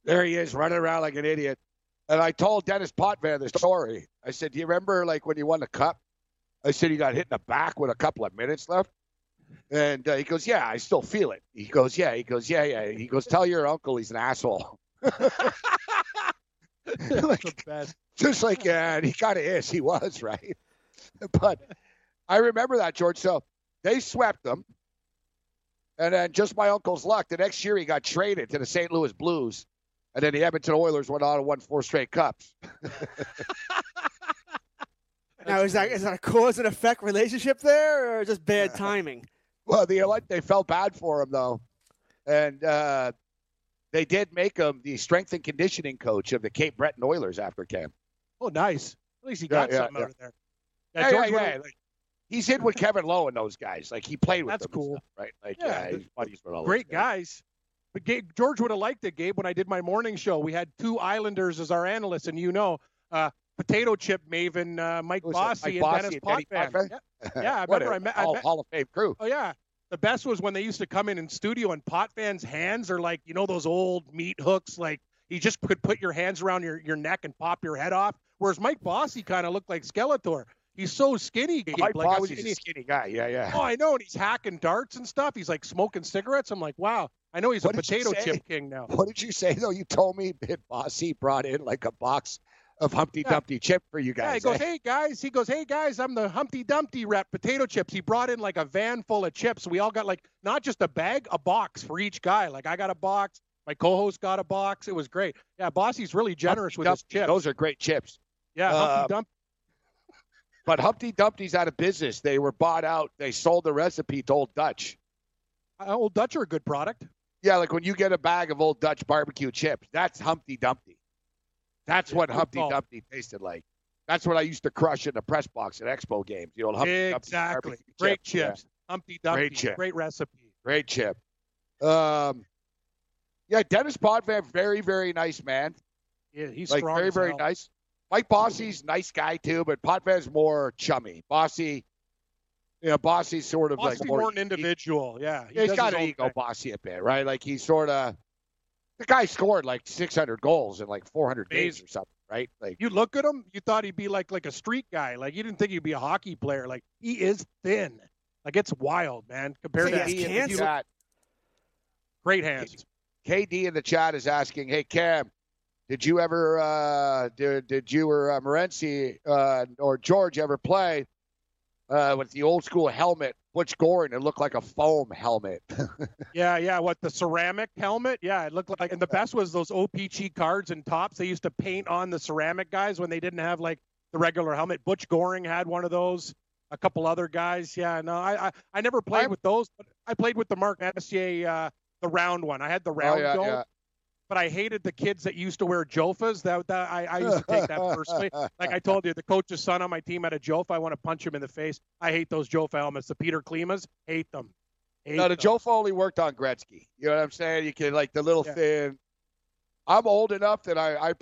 There he is, running around like an idiot. And I told Dennis Potvin the story. I said, do you remember, like, when he won the cup? I said, he got hit in the back with a couple of minutes left. And he goes, yeah, I still feel it. He goes, yeah. He goes, yeah, yeah. He goes, tell your uncle he's an asshole. Like, just like, yeah, and he kind of is. He was, right? But I remember that, George. So they swept them. And then just my uncle's luck, the next year he got traded to the St. Louis Blues, and then the Edmonton Oilers went on and won 4 straight cups. Now, is that a cause and effect relationship there, or just bad timing? Well, they felt bad for him, though. And They did make him the strength and conditioning coach of the Cape Breton Oilers after camp. Oh, nice. At least he got something out of there. Yeah, George Wright, like, he's in with Kevin Lowe and those guys. Like, he played with them. That's cool. Stuff, right? Like, great guys. But George would have liked it, Gabe. When I did my morning show, we had two Islanders as our analysts, and potato chip maven Mike Bossy and Dennis Potvin. Yeah, I remember I met Hall of Fame crew. Oh, yeah. The best was when they used to come in studio and Potvan's hands are like, those old meat hooks. Like, you just could put your hands around your neck and pop your head off. Whereas Mike Bossy kind of looked like Skeletor. He's so skinny. Mike Bossy's a skinny guy. Yeah, yeah. Oh, I know. And he's hacking darts and stuff. He's like smoking cigarettes. I'm like, wow. I know he's a potato chip king now. What did you say, though? You told me that Bossy brought in like a box of Humpty Dumpty chip for you guys. Yeah, he goes, hey guys, I'm the Humpty Dumpty rep, potato chips. He brought in like a van full of chips. We all got like, not just a bag, a box for each guy. Like I got a box, my co-host got a box. It was great. Yeah, Bossy's really generous with his chips. Those are great chips. Yeah, Humpty Dumpty. But Humpty Dumpty's out of business. They were bought out. They sold the recipe to Old Dutch. Old Dutch are a good product. Yeah, like when you get a bag of Old Dutch barbecue chips, that's Humpty Dumpty. That's what Humpty Dumpty tasted like. That's what I used to crush in the press box at Expo games. Exactly. Great chips. Yeah. Humpty Dumpty. Great chip. Great recipe. Great chip. Dennis Potvin, very, very nice man. Yeah, he's like, strong. Very, very nice. Mike Bossy's nice guy too, but Potvin's more chummy. Bossy's sort of Bossy's like more an individual. He's got an ego, Bossy a bit, right? Like he's sort of. The guy scored like 600 goals in like 400 games or something, right? Like you look at him, you thought he'd be like a street guy. Like you didn't think he'd be a hockey player. Like he is thin. Like it's wild, man. Compared to KD in the chat. Great hands. KD in the chat is asking, "Hey Cam, did you ever, did you or Morency or George ever play with the old school helmet?" Butch Gorin, it looked like a foam helmet. What, the ceramic helmet? Yeah, it looked like, and the best was those OPG cards and tops they used to paint on the ceramic guys when they didn't have, like, the regular helmet. Butch Goring had one of those, a couple other guys. Yeah, no, I never played with those. But I played with the Mark Messier, the round one. I had the round goal. Yeah. But I hated the kids that used to wear Jofas. I used to take that personally. Like I told you, the coach's son on my team had a Jofa. I want to punch him in the face. I hate those Jofa helmets. The Peter Klimas, hate them. The Jofa only worked on Gretzky. You know what I'm saying? You can, like, the little thin. I'm old enough that I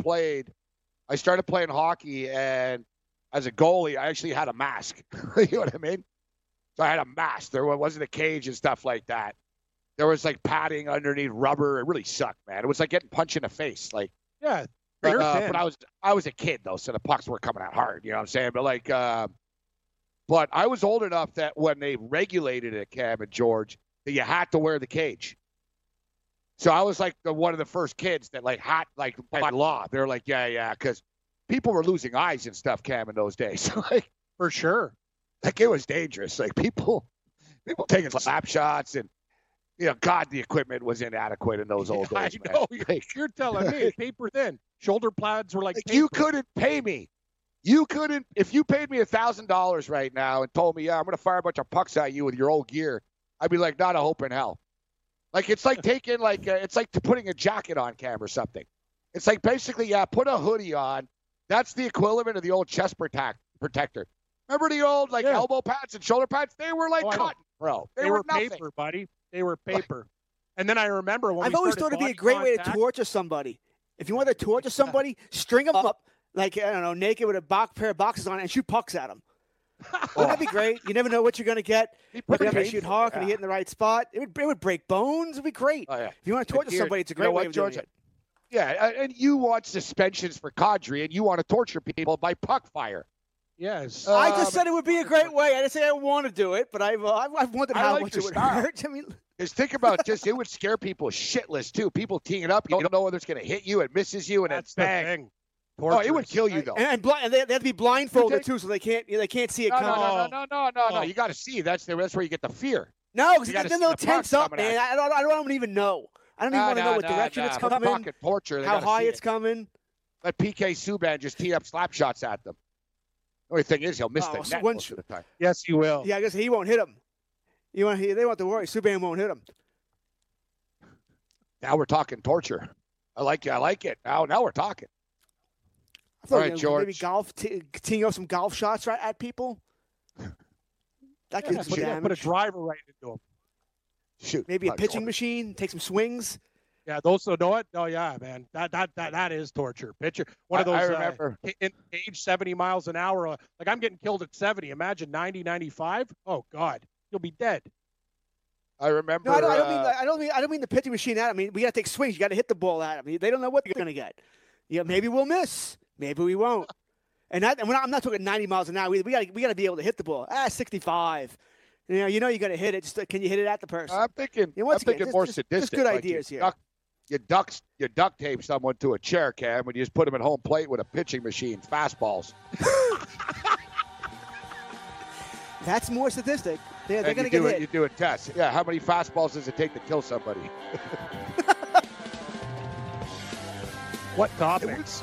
started playing hockey, and as a goalie, I actually had a mask. You know what I mean? So I had a mask. There wasn't a cage and stuff like that. There was, like, padding underneath rubber. It really sucked, man. It was like getting punched in the face. Like, yeah. But I was a kid, though, so the pucks were coming out hard. You know what I'm saying? But, like, but I was old enough that when they regulated it, Cam and George, that you had to wear the cage. So I was, like, one of the first kids that, like, by law. They were like, because people were losing eyes and stuff, Cam, in those days. Like, for sure. Like, it was dangerous. Like, people taking slap shots and. God, the equipment was inadequate in those old days. I know. You're telling me, paper thin. Shoulder pads were like paper. You couldn't pay me. You couldn't. If you paid me $1,000 right now and told me, I'm going to fire a bunch of pucks at you with your old gear, I'd be like, not a hope in hell. Like, it's like taking, like, it's like putting a jacket on, Cam, or something. It's like basically, put a hoodie on. That's the equivalent of the old chest protector. Remember the old, like, elbow pads and shoulder pads? They were like cotton, bro. They were nothing. Paper, buddy. They were paper. And then I remember when I've always thought it'd be a great way to torture somebody. If you want to torture somebody, string them up, like, I don't know, naked with a pair of boxes on it and shoot pucks at them. That'd be great. You never know what you're going to get. You're going to shoot hard and hit in the right spot. It would break bones. It'd be great. Oh, yeah. If you want to torture somebody, it's a great way of doing it. Yeah, and you want suspensions for Kadri, and you want to torture people by puck fire. Yes. I just said it would be a great way. I didn't say I want to do it, but I've wondered how much it would hurt. I mean, just think about it would scare people shitless, too. People teeing it up. You don't know whether it's going to hit you. It misses you, and it's bang. Oh, it would kill you, though. And they have to be blindfolded, too, so they can't see it coming. No. You got to see. That's where you get the fear. No, because then they'll tense up, man. I don't even know. I don't even want to know what direction it's coming, how high it's coming. Let P.K. Subban just tee up slap shots at them. The only thing is he'll miss the net most of the time. Yes, he will. Yeah, I guess he won't hit him. They won't have to worry. Subban won't hit him. Now we're talking torture. I like it. Now we're talking. All right, George. Maybe golf, continue some golf shots right at people. That could put a driver right into them. Shoot. Maybe a pitching machine. Take some swings. Yeah, those who know it. Oh yeah, man, that is torture. Pitcher, one of those. I remember in age 70 miles an hour. Like I'm getting killed at 70. Imagine 90, 95. Oh God, you'll be dead. I remember. No, I don't mean the pitching machine at him. I mean, we got to take swings. You got to hit the ball at him. They don't know what they're going to get. Yeah, maybe we'll miss. Maybe we won't. I'm not talking 90 miles an hour. We got to be able to hit the ball. 65. You know, you got to hit it. Just, can you hit it at the person? I'm thinking more sadistic. There's good ideas here. You duct tape someone to a chair, Cam, when you just put them at home plate with a pitching machine, fastballs. That's more sadistic. Yeah, they're going to get hit. You do a test. Yeah, how many fastballs does it take to kill somebody? What topics?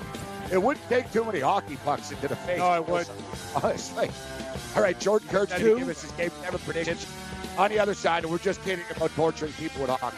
It wouldn't take too many hockey pucks into the face. No, it would. Honestly. All right, Jordan Kurtz to give us his Game 7 predictions. On the other side, we're just kidding about torturing people with hockey.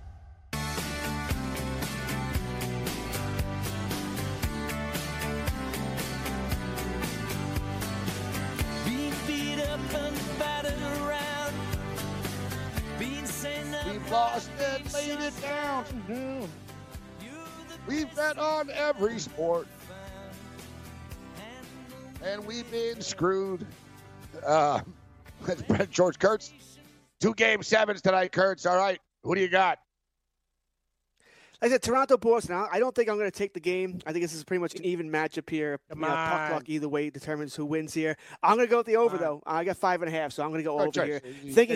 Down. We've bet on every sport, and we've been screwed. That's Brent George Kurtz. 2 Game 7s tonight, Kurtz. All right, who do you got? Like I said, Toronto, Boston. I don't think I'm going to take the game. I think this is pretty much an even matchup here. Puck luck either way determines who wins here. I'm going to go with the over, though. I got 5.5, so I'm going to go over George, here. You got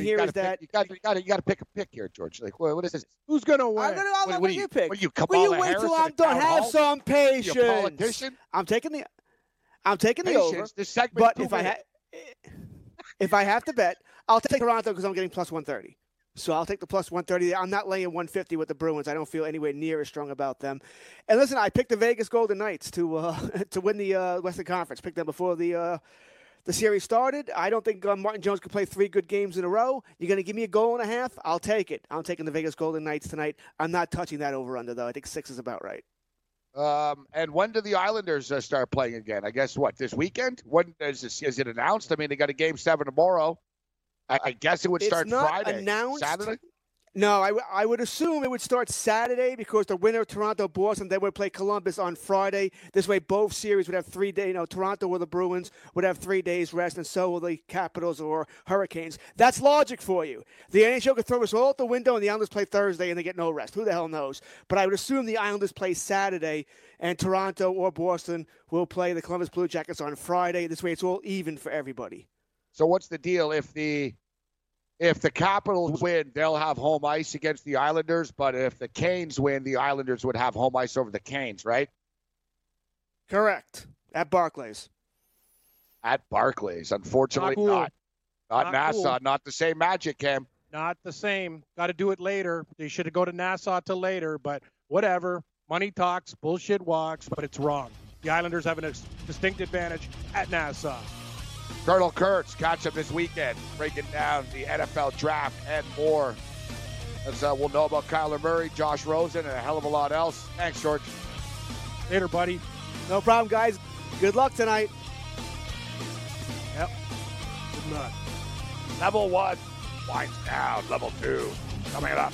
to pick a pick here, George. Like, what is this? Who's going to win? I'll let you pick. Will you wait till I'm done? Have some patience. Are you a politician? I'm taking the over. This segment, but if I have to bet, I'll take Toronto because I'm getting plus 130. So I'll take the plus 130. I'm not laying 150 with the Bruins. I don't feel anywhere near as strong about them. And listen, I picked the Vegas Golden Knights to win the Western Conference. Picked them before the series started. I don't think Martin Jones could play 3 good games in a row. You're going to give me a 1.5? I'll take it. I'm taking the Vegas Golden Knights tonight. I'm not touching that over-under, though. I think 6 is about right. And when do the Islanders start playing again? I guess, what, this weekend? When is it announced? I mean, they got a Game 7 tomorrow. I guess it would start Friday. It's not announced. Saturday? No, I would assume it would start Saturday because the winner of Toronto-Boston, they would play Columbus on Friday. This way, both series would have 3 days. Toronto or the Bruins would have 3 days rest, and so will the Capitals or Hurricanes. That's logic for you. The NHL could throw us all out the window, and the Islanders play Thursday, and they get no rest. Who the hell knows? But I would assume the Islanders play Saturday, and Toronto or Boston will play the Columbus Blue Jackets on Friday. This way, it's all even for everybody. So what's the deal? If the Capitals win, they'll have home ice against the Islanders. But if the Canes win, the Islanders would have home ice over the Canes, right? Correct. At Barclays. Unfortunately, not Nassau. Cool. Not the same magic, Cam. Not the same. Got to do it later. They should have go to Nassau till later. But whatever. Money talks. Bullshit walks. But it's wrong. The Islanders have a distinct advantage at Nassau. Colonel Kurtz, catch up this weekend, breaking down the NFL draft and more. As we'll know about Kyler Murray, Josh Rosen, and a hell of a lot else. Thanks, George. Later, buddy. No problem, guys. Good luck tonight. Yep. Good luck. Level 1 winds down. Level 2 coming up.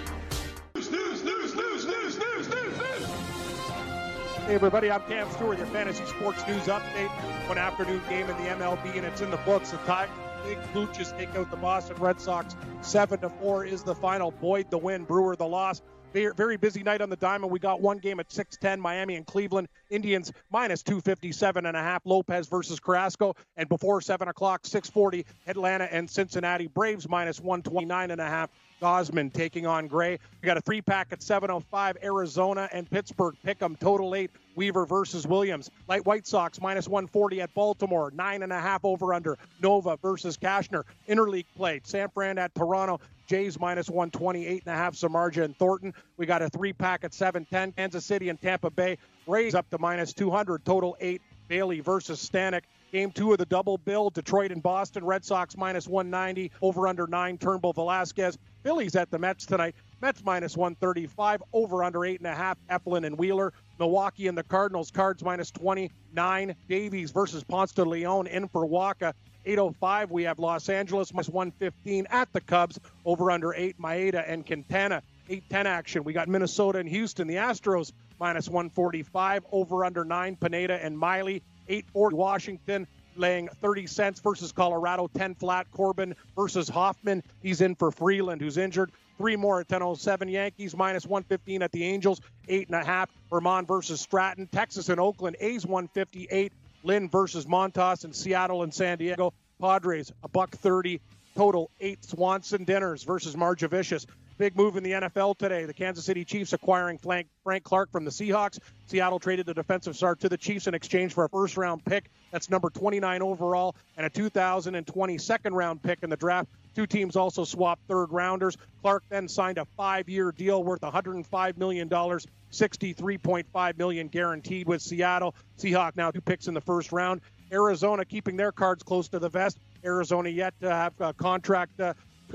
Hey everybody, I'm Cam Stewart, your fantasy sports news update. One afternoon game in the MLB, and it's in the books. The Tigers, big blue, just take out the Boston Red Sox. 7-4 is the final. Boyd the win, Brewer the loss. Very busy night on the diamond. We got one game at 6:10. Miami and Cleveland Indians minus 257.5. Lopez versus Carrasco, and before 7 o'clock, 6:40. Atlanta and Cincinnati Braves minus 129.5. Gosman taking on Gray. We got a three-pack at 7:05. Arizona and Pittsburgh pick 'em. Total 8. Weaver versus Williams. Light White Sox minus 140 at Baltimore. 9.5 over under. Nova versus Cashner. Interleague play. San Fran at Toronto. Jays minus 128.5. Samardzija and Thornton. We got a three-pack at 7:10. Kansas City and Tampa Bay. Rays up to minus 200. Total 8. Bailey versus Stanek. Game 2 of the double bill, Detroit and Boston. Red Sox minus 190, over under 9, Turnbull Velasquez. Phillies at the Mets tonight. Mets minus 135, over under 8.5, Eflin and Wheeler. Milwaukee and the Cardinals, Cards minus 29, Davies versus Ponce de Leon in for Waka. 8:05, we have Los Angeles minus 115 at the Cubs, over under 8, Maeda and Quintana. 8:10 action. We got Minnesota and Houston, the Astros minus 145, over under 9, Pineda and Miley. 8:40, Washington laying 30 cents versus Colorado, 10 flat. Corbin versus Hoffman. He's in for Freeland, who's injured. Three more at 10:07. Yankees minus 115 at the Angels, 8.5. Vermont versus Stratton. Texas and Oakland, A's 158. Lynn versus Montas in Seattle and San Diego. Padres, $1.30. Total 8. Swanson Dinners versus Marjavicius. Big move in the NFL today. The Kansas City Chiefs acquiring Frank Clark from the Seahawks. Seattle traded the defensive star to the Chiefs in exchange for a first-round pick. That's number 29 overall and a 2020 second-round pick in the draft. Two teams also swapped third-rounders. Clark then signed a 5-year deal worth $105 million, $63.5 million guaranteed with Seattle. Seahawks now 2 picks in the first round. Arizona keeping their cards close to the vest. Arizona yet to have a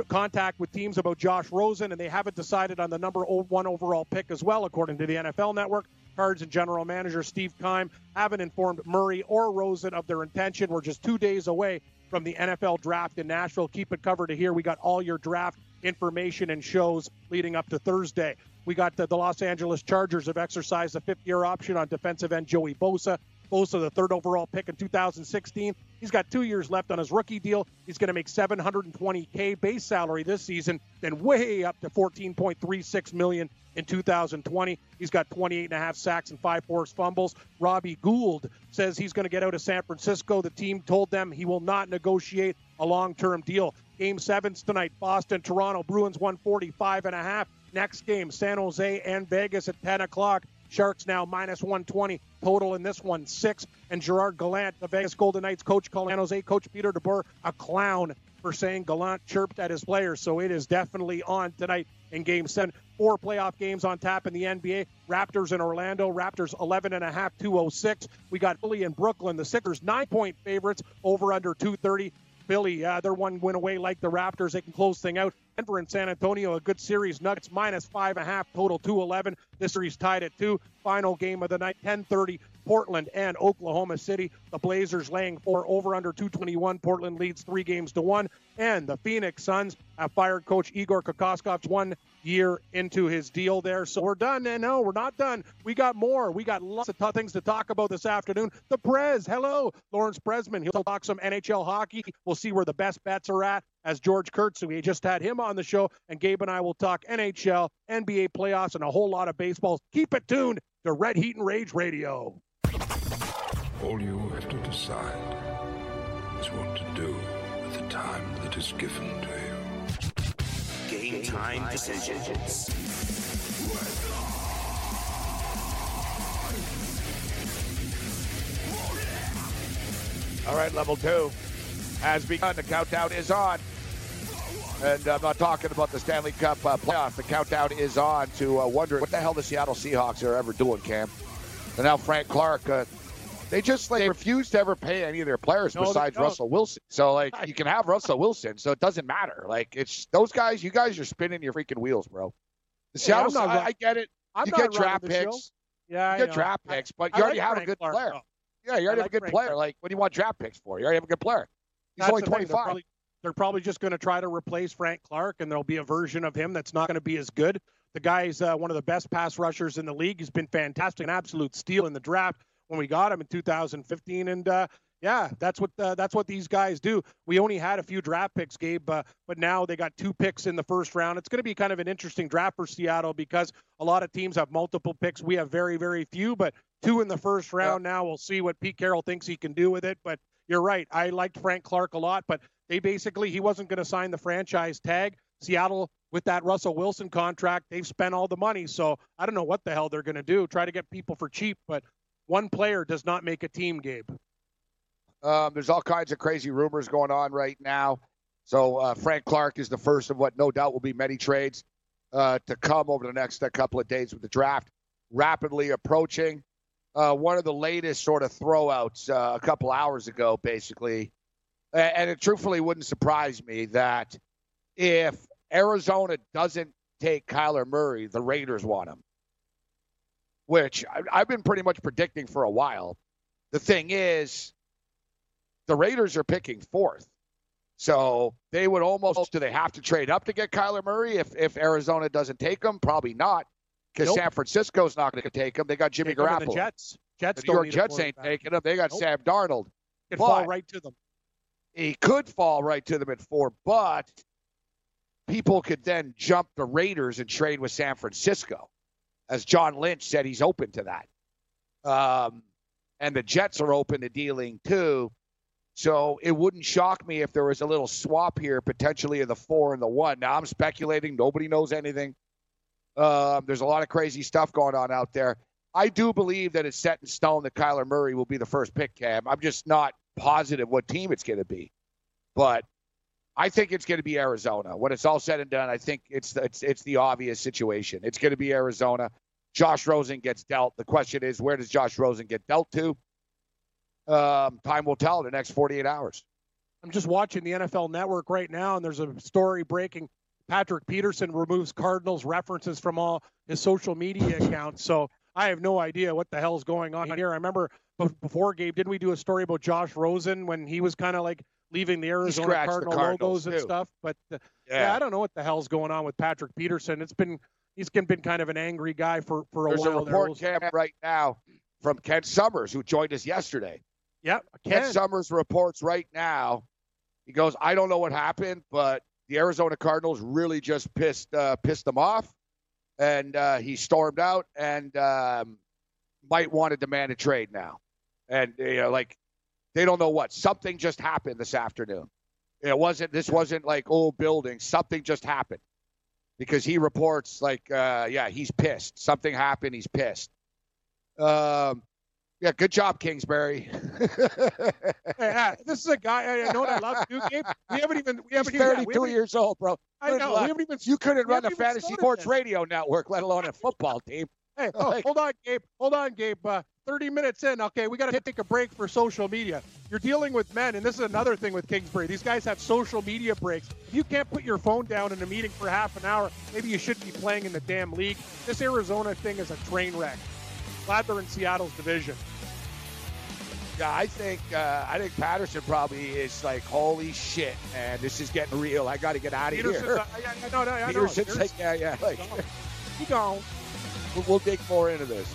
contact with teams about Josh Rosen, and they haven't decided on the number 1 overall pick as well, according to the NFL Network. Cards and general manager Steve Keim haven't informed Murray or Rosen of their intention. We're just 2 days away from the NFL draft in Nashville. Keep it covered to here. We got all your draft information and shows leading up to Thursday. We got the Los Angeles Chargers have exercised the 5th-year option on defensive end Joey Bosa. Bosa, the 3rd overall pick in 2016. He's got 2 years left on his rookie deal. He's going to make $720K base salary this season, then way up to $14.36 million in 2020. He's got 28.5 sacks and 5 forced fumbles. Robbie Gould says he's going to get out of San Francisco. The team told them he will not negotiate a long-term deal. Game 7's tonight, Boston, Toronto, Bruins 145.5. Next game, San Jose and Vegas at 10 o'clock. Sharks now minus 120, total in this one, 6. And Gerard Gallant, the Vegas Golden Knights coach, calling San Jose coach Peter DeBoer a clown for saying Gallant chirped at his players. So it is definitely on tonight in Game 7. 4 playoff games on tap in the NBA. Raptors in Orlando. Raptors 11.5, 206. We got Philly in Brooklyn. The Sixers 9-point favorites, over under 230. Philly, they're 1 win away like the Raptors. They can close thing out. Denver and San Antonio, a good series. Nuggets minus 5.5, total 211. This series tied at 2. Final game of the night, 10:30, Portland and Oklahoma City. The Blazers laying 4, over under 221. Portland leads 3 games to 1. And the Phoenix Suns have fired coach Igor Kokoskov 1 year into his deal there. So we're done. And no, we're not done. We got more. We got lots of things to talk about this afternoon. The Prez, hello. Lawrence Presman, he'll talk some NHL hockey. We'll see where the best bets are at. As George Kurtz, we just had him on the show, and Gabe and I will talk NHL, NBA playoffs, and a whole lot of baseball. Keep it tuned to Red Heat and Rage Radio. All you have to decide is what to do with the time that is given to you. Game time decisions. All right, level 2 has begun. The countdown is on. And I'm not talking about the Stanley Cup playoffs. The countdown is on to wondering what the hell the Seattle Seahawks are ever doing, Cam. And now Frank Clark, they just like refuse to ever pay any of their players besides Russell Wilson. So, like, you can have Russell Wilson, so it doesn't matter. Like, it's those guys, you guys are spinning your freaking wheels, bro. The Seattle, hey, I get it. You get draft picks. Yeah, you get draft picks, but you already have a good player. Yeah, you already have a good player. Like, what do you want draft picks for? You already have a good player. He's only 25. They're probably just going to try to replace Frank Clark, and there'll be a version of him that's not going to be as good. The guy's one of the best pass rushers in the league. He's been fantastic, an absolute steal in the draft when we got him in 2015. And, yeah, that's what these guys do. We only had a few draft picks, Gabe, but now they got two picks in the first round. It's going to be kind of an interesting draft for Seattle because a lot of teams have multiple picks. We have very, very few, but two in the first round. Now we'll see what Pete Carroll thinks he can do with it. But you're right. I liked Frank Clark a lot, but they basically, he wasn't going to sign the franchise tag. Seattle, with that Russell Wilson contract, they've spent all the money. So I don't know what the hell they're going to do. Try to get people for cheap, but one player does not make a team, Gabe. There's all kinds of crazy rumors going on right now. So Frank Clark is the first of what no doubt will be many trades to come over the next couple of days with the draft rapidly approaching. One of the latest sort of throwouts a couple hours ago, basically. And it truthfully wouldn't surprise me that if Arizona doesn't take Kyler Murray, the Raiders want him, which I've been pretty much predicting for a while. The thing is, the Raiders are picking fourth. So they would almost, do they have to trade up to get Kyler Murray if Arizona doesn't take him? Probably not, because San Francisco's not going to take him. They got Jimmy Garoppolo. The Jets the New York Jets ain't taking him. They got Sam Darnold. It could fall right to them. He could fall right to them at four, but people could then jump the Raiders and trade with San Francisco, as John Lynch said he's open to that. And the Jets are open to dealing too. So it wouldn't shock me if there was a little swap here, potentially of the four and the one. Now, I'm speculating. Nobody knows anything. There's a lot of crazy stuff going on out there. I do believe that it's set in stone that Kyler Murray will be the first pick, Cam. I'm just not positive what team it's going to be. But I think it's going to be Arizona. When it's all said and done, I think it's the obvious situation. It's going to be Arizona. Josh Rosen gets dealt. The question is, where does Josh Rosen get dealt to? Time will tell in the next 48 hours. I'm just watching the NFL Network right now, and there's a story breaking. Patrick Peterson removes Cardinals references from all his social media accounts. So I have no idea what the hell's going on here. I remember before, Gabe, didn't we do a story about Josh Rosen when he was kind of like leaving the Arizona Cardinals logos too. And stuff? But yeah, I don't know what the hell's going on with Patrick Peterson. He's been kind of an angry guy for a while. There's a report, Cam, right now from Ken Summers, who joined us yesterday. Yep, Ken Summers reports right now. He goes, I don't know what happened, but the Arizona Cardinals really just pissed him off, and he stormed out and might want to demand a trade now. And they don't know what. Something just happened this afternoon. This wasn't like old building. Something just happened because he reports he's pissed. Something happened. He's pissed. Yeah, good job, Kingsbury. Yeah, this is a guy. I know what I love too, Gabe. He's 32 years old, bro. I know. You couldn't run a fantasy sports radio network, let alone a football team. Hey, hold on, Gabe. 30 minutes in. Okay, we got to take a break for social media. You're dealing with men, and this is another thing with Kingsbury. These guys have social media breaks. If you can't put your phone down in a meeting for half an hour, maybe you shouldn't be playing in the damn league. This Arizona thing is a train wreck. Glad they're in Seattle's division. Yeah, I think Patterson probably is like, holy shit, man, this is getting real. I got to get out of here. Peterson's like, yeah. Like, keep going. We'll dig more into this.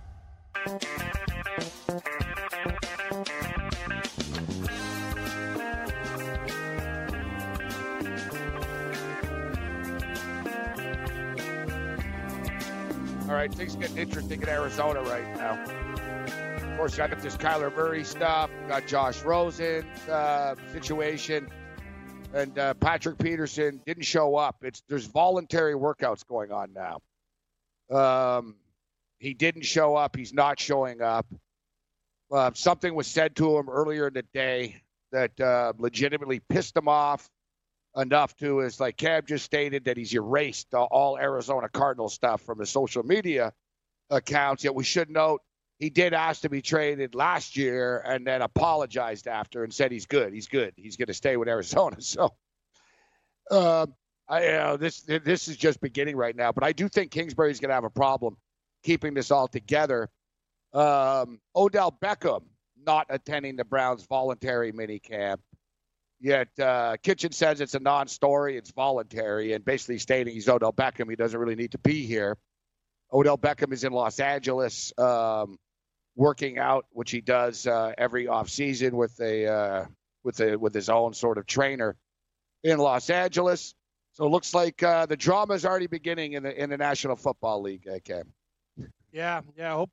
All right, things getting interesting in Arizona right now. Of course, I got this Kyler Murray stuff. Got Josh Rosen situation. And Patrick Peterson didn't show up. There's voluntary workouts going on now. He didn't show up. He's not showing up. Something was said to him earlier in the day that legitimately pissed him off enough to, is like Cam just stated, that he's erased all Arizona Cardinals stuff from his social media accounts. Yet we should note he did ask to be traded last year and then apologized after and said he's good. He's going to stay with Arizona. So this is just beginning right now. But I do think Kingsbury's going to have a problem keeping this all together. Odell Beckham not attending the Browns' voluntary minicamp. Yet Kitchen says it's a non-story, it's voluntary, and basically stating he's Odell Beckham. He doesn't really need to be here. Odell Beckham is in Los Angeles working out, which he does every offseason with his own sort of trainer in Los Angeles. So it looks like the drama is already beginning in the National Football League, Cam. Yeah. I hope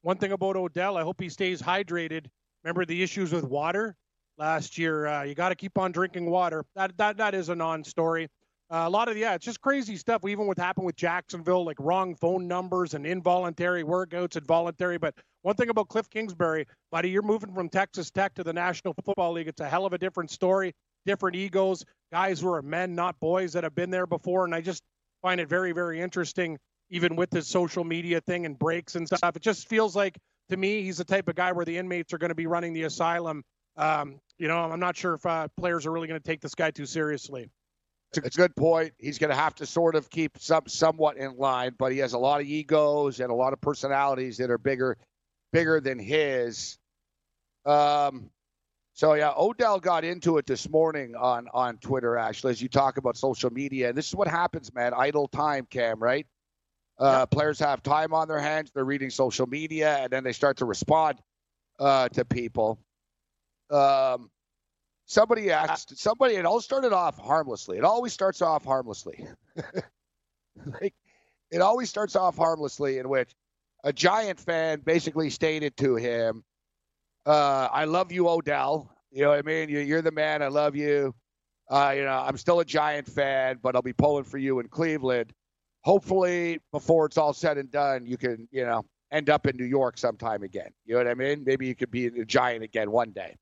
one thing about Odell, I hope he stays hydrated. Remember the issues with water? Last year, you got to keep on drinking water. That is a non-story. A lot of it's just crazy stuff. Even what happened with Jacksonville, like wrong phone numbers and involuntary workouts and voluntary. But one thing about Cliff Kingsbury, buddy, you're moving from Texas Tech to the National Football League. It's a hell of a different story, different egos, guys who are men, not boys, that have been there before. And I just find it very, very interesting, even with his social media thing and breaks and stuff. It just feels like, to me, he's the type of guy where the inmates are going to be running the asylum. I'm not sure if players are really going to take this guy too seriously. It's a good point. He's going to have to sort of keep somewhat in line, but he has a lot of egos and a lot of personalities that are bigger than his. Odell got into it this morning on Twitter, actually, as you talk about social media. And this is what happens, man. Idle time, Cam, right? Players have time on their hands. They're reading social media, and then they start to respond to people. Somebody asked, it all started off harmlessly. It always starts off harmlessly. In which a Giant fan basically stated to him, I love you, Odell. You know what I mean? You're the man. I love you. I'm still a Giant fan, but I'll be pulling for you in Cleveland. Hopefully before it's all said and done, you can, end up in New York sometime again. You know what I mean? Maybe you could be a Giant again one day.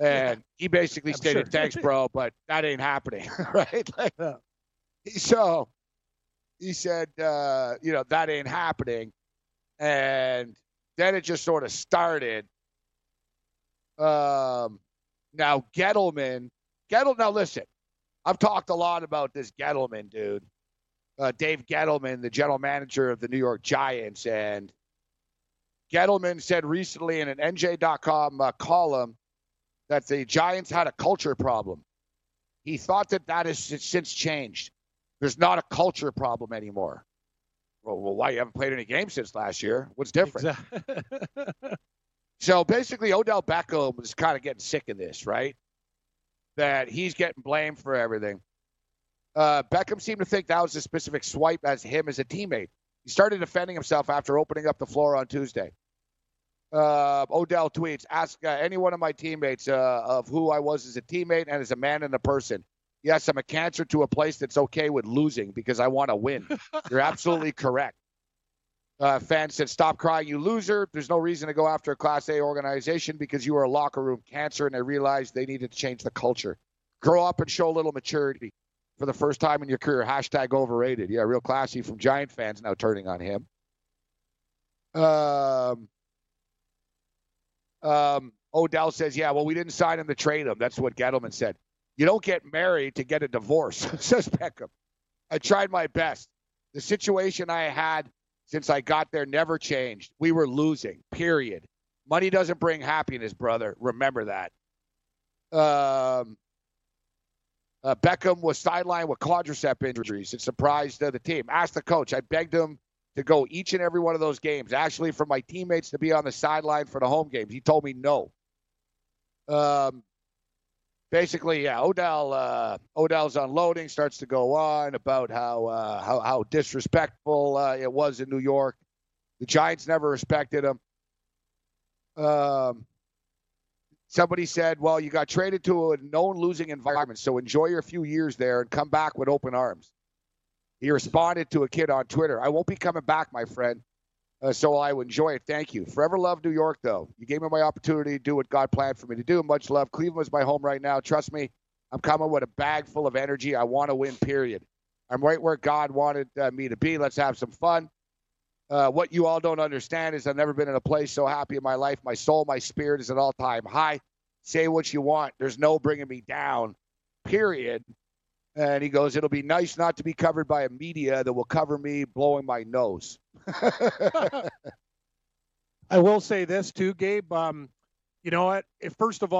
And he basically stated, thanks, bro, but that ain't happening, right? So he said, that ain't happening. And then it just sort of started. Now, Gettleman, now listen, I've talked a lot about this Gettleman dude. Dave Gettleman, the general manager of the New York Giants, and Gettleman said recently in an NJ.com column that the Giants had a culture problem. He thought that has since changed. There's not a culture problem anymore. Well, why? You haven't played any games since last year. What's different? Exactly. So basically, Odell Beckham was kind of getting sick of this, right? That he's getting blamed for everything. Beckham seemed to think that was a specific swipe as him as a teammate. He started defending himself after opening up the floor on Tuesday. Odell tweets, ask any one of my teammates of who I was as a teammate and as a man and a person. Yes, I'm a cancer to a place that's okay with losing because I want to win. You're absolutely correct. Fans said, stop crying, you loser. There's no reason to go after a Class A organization because you are a locker room cancer, and I realized they needed to change the culture. Grow up and show a little maturity. For the first time in your career, hashtag overrated. Yeah, real classy from Giant fans now turning on him. Odell says, we didn't sign him to trade him. That's what Gettleman said. You don't get married to get a divorce, says Beckham. I tried my best. The situation I had since I got there never changed. We were losing, period. Money doesn't bring happiness, brother. Remember that. Beckham was sidelined with quadricep injuries. It surprised the team. Asked the coach. I begged him to go each and every one of those games. Actually, for my teammates to be on the sideline for the home games. He told me no. basically, yeah, Odell's unloading starts to go on about how disrespectful it was in New York. The Giants never respected him. Somebody said, well, you got traded to a known losing environment, so enjoy your few years there and come back with open arms. He responded to a kid on Twitter, I won't be coming back, my friend, so I will enjoy it. Thank you. Forever loved New York, though. You gave me my opportunity to do what God planned for me to do. Much love. Cleveland is my home right now. Trust me, I'm coming with a bag full of energy. I want to win, period. I'm right where God wanted me to be. Let's have some fun. What you all don't understand is I've never been in a place so happy in my life. My soul, my spirit is at all-time high. Say what you want. There's no bringing me down, period. And he goes, it'll be nice not to be covered by a media that will cover me blowing my nose. I will say this too, Gabe. You know what? I'm going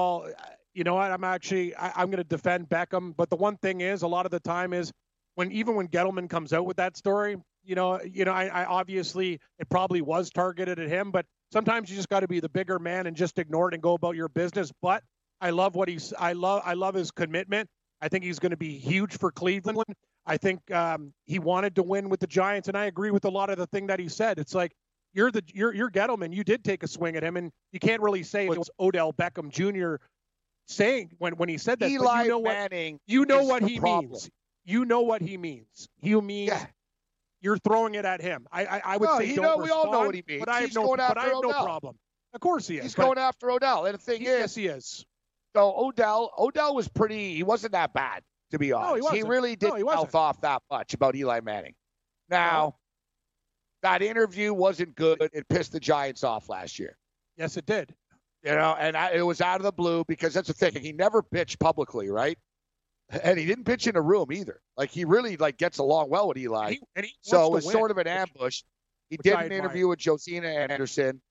to defend Beckham. But the one thing is, a lot of the time is when Gettleman comes out with that story, I obviously it probably was targeted at him, but sometimes you just got to be the bigger man and just ignore it and go about your business. But I love what I love his commitment. I think he's going to be huge for Cleveland. I think he wanted to win with the Giants, and I agree with a lot of the thing that he said. It's like you're Gettleman. You did take a swing at him, and you can't really say it was Odell Beckham Jr. saying when he said that. Eli Manning. You know what he means. You know what he means. You mean. Yeah. You're throwing it at him. I would say don't respond. We all know what he means. But I have no problem. Of course he is. He's going after Odell. And the thing is, yes, he is. So Odell was pretty. He wasn't that bad, to be honest. No, he wasn't. He really didn't mouth off that much about Eli Manning. Now, that interview wasn't good. It pissed the Giants off last year. Yes, it did. It was out of the blue because that's the thing. He never bitched publicly, right? And he didn't pitch in a room either. Like, he really, gets along well with Eli. So it was sort of an ambush. He did an interview with Josina Anderson,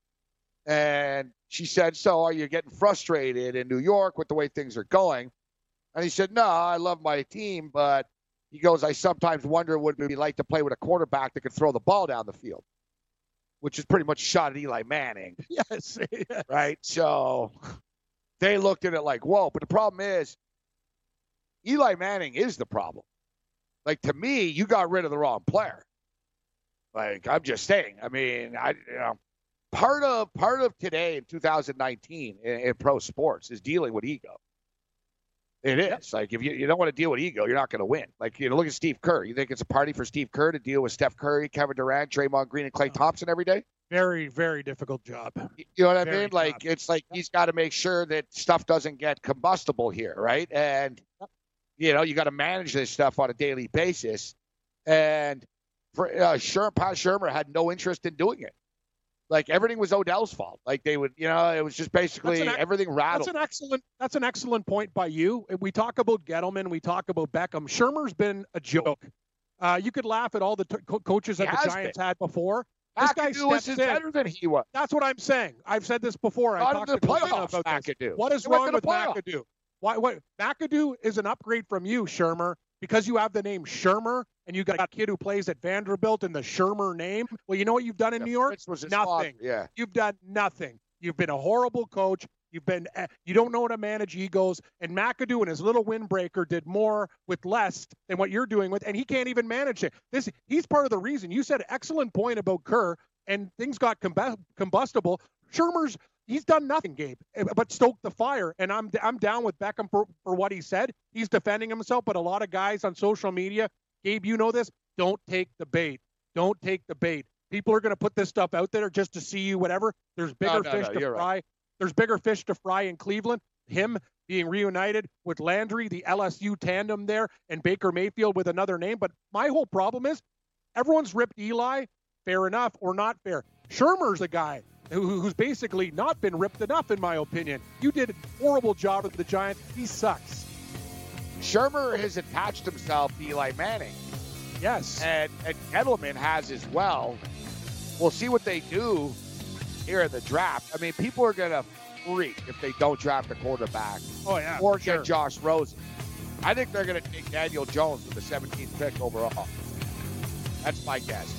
and she said, so are you getting frustrated in New York with the way things are going? And he said, no, I love my team, but he goes, I sometimes wonder what it would be like to play with a quarterback that could throw the ball down the field, which is pretty much a shot at Eli Manning. Yes. Right? So they looked at it like, whoa. But the problem is, Eli Manning is the problem. To me, you got rid of the wrong player. I'm just saying. I mean, part of today in 2019 in pro sports is dealing with ego. It is. Yep. If you don't want to deal with ego, you're not going to win. Look at Steve Kerr. You think it's a party for Steve Kerr to deal with Steph Curry, Kevin Durant, Draymond Green, and Klay Thompson every day? Very, very difficult job. You know what I mean? He's got to make sure that stuff doesn't get combustible here, right? And you got to manage this stuff on a daily basis. And Pat Shermer had no interest in doing it. Everything was Odell's fault. It was just basically everything rattled. That's an excellent point by you. We talk about Gettleman. We talk about Beckham. Shermer's been a joke. You could laugh at all the coaches that the Giants had before. McAdoo was better than he was. That's what I'm saying. I've said this before. I talked to playoffs about this. What is wrong with McAdoo? Why? McAdoo is an upgrade from you, Shermer, because you have the name Shermer and you got a kid who plays at Vanderbilt in the Shermer name. Well, you know what you've done in New York? Nothing. Yeah. You've done nothing. You've been a horrible coach. You don't know how to manage egos. And McAdoo and his little windbreaker did more with less than what you're doing with, and he can't even manage it. He's part of the reason. You said an excellent point about Kerr, and things got combustible. Shermer's. He's done nothing, Gabe, but stoked the fire. And I'm down with Beckham for what he said. He's defending himself, but a lot of guys on social media, Gabe, you know this, don't take the bait. Don't take the bait. People are going to put this stuff out there just to see you, whatever. There's bigger fish to fry. Right. There's bigger fish to fry in Cleveland. Him being reunited with Landry, the LSU tandem there, and Baker Mayfield with another name. But my whole problem is everyone's ripped Eli, fair enough or not fair. Shermer's a guy who's basically not been ripped enough, in my opinion. You did a horrible job with the Giants. He sucks. Shermer has attached himself to Eli Manning. Yes. And Gettleman has as well. We'll see what they do here in the draft. I mean, people are going to freak if they don't draft a quarterback or get Josh Rosen. I think they're going to take Daniel Jones with the 17th pick overall. That's my guess.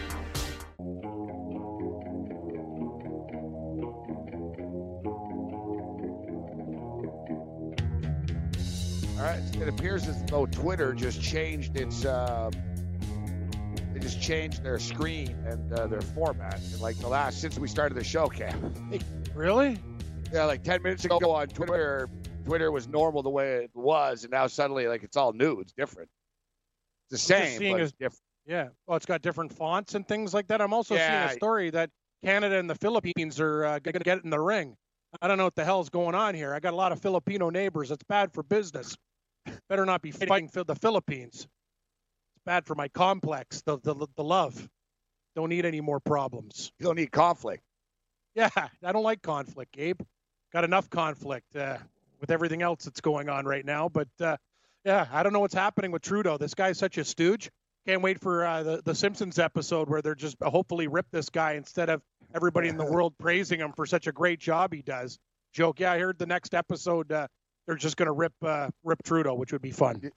All right. It appears as though Twitter just changed its, they just changed their screen and their format. And like the last, since we started the show, Cam. Really? Yeah, like 10 minutes ago on Twitter was normal the way it was. And now suddenly, like, it's all new. It's different. It's the same, but it's different. Yeah. Well, it's got different fonts and things like that. I'm also seeing a story that Canada and the Philippines are going to get in the ring. I don't know what the hell is going on here. I got a lot of Filipino neighbors. It's bad for business. Better not be fighting for the Philippines. It's bad for my complex, the love. Don't need any more problems. You don't need conflict. Yeah, I don't like conflict, Gabe. Got enough conflict with everything else that's going on right now. But, yeah, I don't know what's happening with Trudeau. This guy's such a stooge. Can't wait for the Simpsons episode where they're just hopefully rip this guy instead of everybody in the world praising him for such a great job he does. Joke, yeah, I heard the next episode they're just going to rip Trudeau, which would be fun.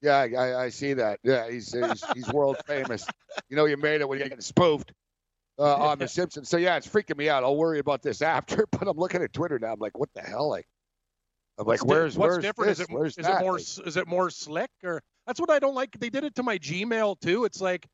Yeah, I see that. Yeah, he's world famous. You know, you made it when you get spoofed on The Simpsons. So, yeah, it's freaking me out. I'll worry about this after, but I'm looking at Twitter now. I'm like, what the hell? Like, I'm like, where's different? This? Is it more slick? Or that's what I don't like. They did it to my Gmail, too. It's like,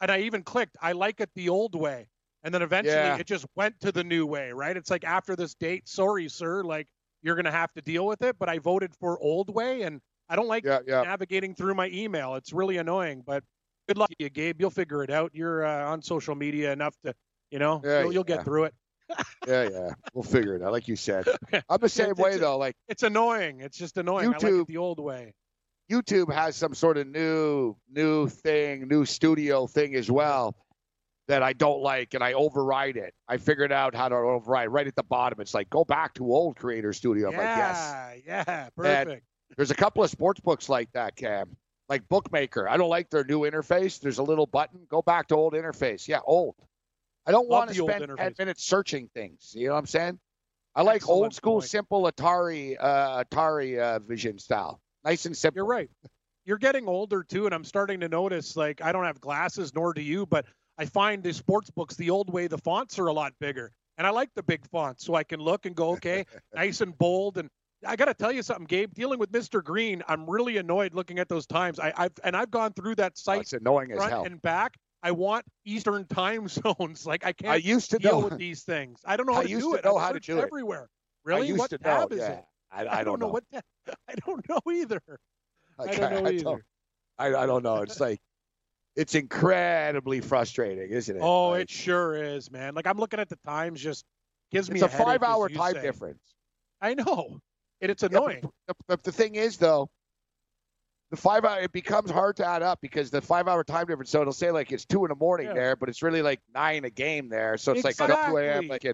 and I even clicked, I like it the old way. And then eventually it just went to the new way, right? It's like after this date, sorry, sir, like you're going to have to deal with it. But I voted for old way, and I don't like navigating through my email. It's really annoying, but good luck to you, Gabe. You'll figure it out. You're on social media enough to, you know, you'll get through it. We'll figure it out, like you said. I'm the same way, though. Like it's annoying. It's just annoying. YouTube, I like it the old way. YouTube has some sort of new thing, new studio thing as well. That I don't like, and I override it. I figured out how to override right at the bottom. It's like, go back to old Creator Studio. Yeah, perfect. And there's a couple of sports books like that, Cam. Like Bookmaker. I don't like their new interface. There's a little button. Go back to old interface. Yeah, old. I don't want to spend 10 minutes searching things. You know what I'm saying? I like old school, simple Atari vision style. Nice and simple. You're right. You're getting older, too, and I'm starting to notice, like, I don't have glasses, nor do you, but I find the sports books the old way, the fonts are a lot bigger. And I like the big fonts so I can look and go, okay, nice and bold. And I got to tell you something, Gabe, dealing with Mr. Green, I'm really annoyed looking at those times. I've gone through that site annoying front as hell. And back. I want Eastern time zones. Like I can't deal with these things. I don't know how to do it. I used to know how to do it. Everywhere. Really? I used what to tab know, is it? I don't know. What I don't know either. I don't know. It's like. It's incredibly frustrating, isn't it? Oh, like, it sure is, man. Like, I'm looking at the times, just gives me a headache. It's a 5-hour time difference. I know. And it's annoying. Yeah, but the thing is, though, the 5-hour, it becomes hard to add up because the 5-hour time difference, so it'll say, like, it's 2 in the morning there, but it's really, like, 9 a game there. So it's like 2 a.m. Like,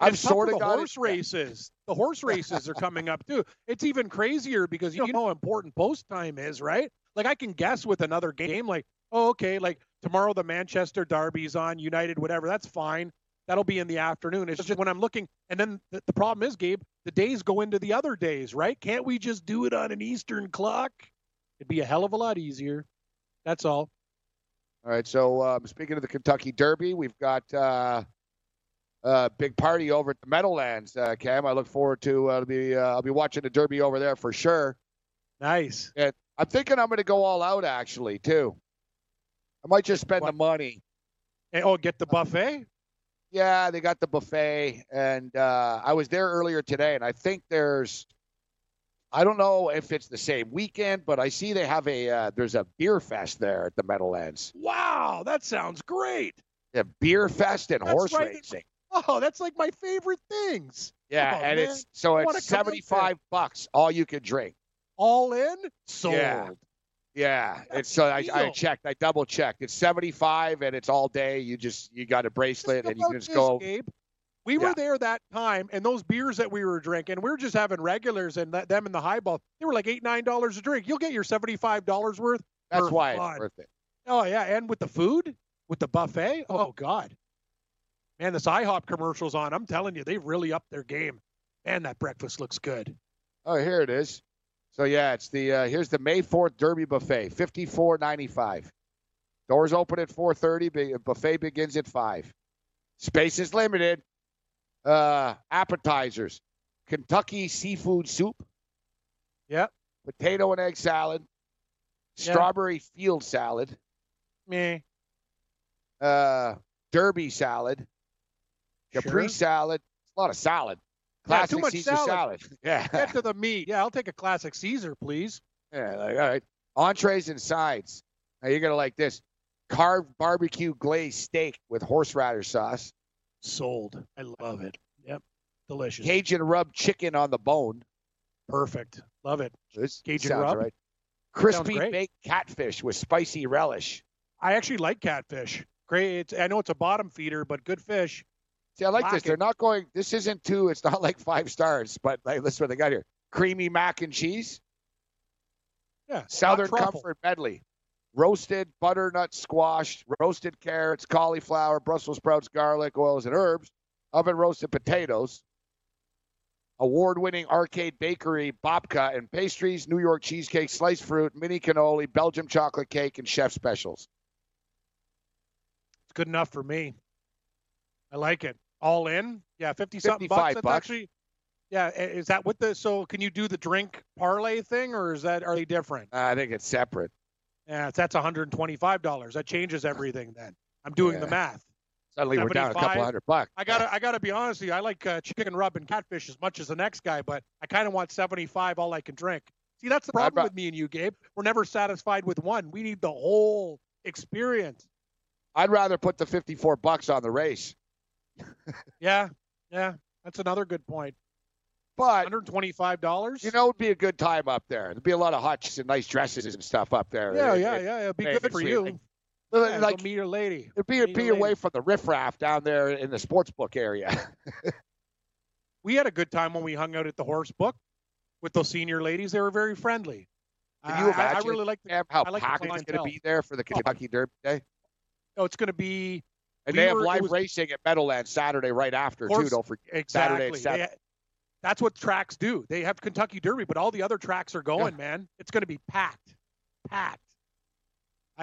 I've sort of got horse races. The horse races are coming up, too. It's even crazier because you know how important post time is, right? Like, I can guess with another game, like, oh, okay, like tomorrow the Manchester Derby's on, United, whatever, that's fine. That'll be in the afternoon. It's just when I'm looking, and then the problem is, Gabe, the days go into the other days, right? Can't we just do it on an Eastern clock? It'd be a hell of a lot easier. That's all. All right, so speaking of the Kentucky Derby, we've got a big party over at the Meadowlands, Cam. I look forward to I'll be watching the Derby over there for sure. Nice. And I'm thinking I'm going to go all out, actually, too. I might just spend the money. And, get the buffet? Yeah, they got the buffet. And I was there earlier today, and I think I don't know if it's the same weekend, but I see they have there's a beer fest there at the Meadowlands. Wow, that sounds great. Yeah, beer fest and horse racing. That's like my favorite things. Yeah, and man. It's $75 bucks, all you can drink. All in? Sold. Yeah. Yeah, it's so I checked. I double checked. It's 75, and it's all day. You got a bracelet, and you can just go. Gabe, we were there that time, and those beers that we were drinking, we were just having regulars, and them in the highball. They were like $8, $9 a drink. You'll get your $75 worth. That's why it's worth it. Oh yeah, and with the food, with the buffet. Oh God, man, this IHOP commercial's on. I'm telling you, they've really upped their game. Man, that breakfast looks good. Oh, here it is. So, yeah, it's the here's the May 4th Derby Buffet, $54.95. Doors open at 4:30. Buffet begins at 5. Space is limited. Appetizers, Kentucky seafood soup. Yep. Potato and egg salad. Strawberry field salad. Meh. Derby salad. Capri salad. It's a lot of salad. Classic too much Caesar salad. Yeah. Get to the meat. Yeah, I'll take a classic Caesar, please. Yeah, like, all right. Entrees and sides. Now you're going to like this. Carved barbecue glazed steak with horseradish sauce. Sold. I love it. Yep. Delicious. Cajun rub chicken on the bone. Perfect. Love it. This Cajun rub. Right. Crispy baked catfish with spicy relish. I actually like catfish. Great. I know it's a bottom feeder, but good fish. See, I like this. They're not going, this isn't two, it's not like 5 stars, but like, listen what they got here. Creamy mac and cheese. Yeah. Southern Comfort Medley. Roasted butternut squash, roasted carrots, cauliflower, Brussels sprouts, garlic, oils, and herbs. Oven roasted potatoes. Award-winning arcade bakery, babka, and pastries, New York cheesecake, sliced fruit, mini cannoli, Belgium chocolate cake, and chef specials. It's good enough for me. I like it. All in? Yeah, 50-something bucks. That's actually, yeah, is that with the, so can you do the drink parlay thing, or is that, are they different? I think it's separate. Yeah, that's $125. That changes everything then. I'm doing the math. Suddenly we're down a couple $100. I gotta be honest with you, I like chicken rub and catfish as much as the next guy, but I kind of want 75 all I can drink. See, that's the problem with me and you, Gabe. We're never satisfied with one. We need the whole experience. I'd rather put the $54 on the race. yeah, that's another good point. But $125, you know, it'd be a good time up there. There'd be a lot of huts and nice dresses and stuff up there. Yeah. It'd be good for you. Like meet a lady. It'd be away from the riffraff down there in the sports book area. We had a good time when we hung out at the horse book with those senior ladies. They were very friendly. Can you imagine? I really like how packed it's going to be there for the Kentucky Derby Day. Oh, it's going to be. And they have live racing at Meadowlands Saturday right after, too. Don't forget. Exactly. Saturday and Saturday. That's what tracks do. They have Kentucky Derby, but all the other tracks are going, man. It's going to be packed. I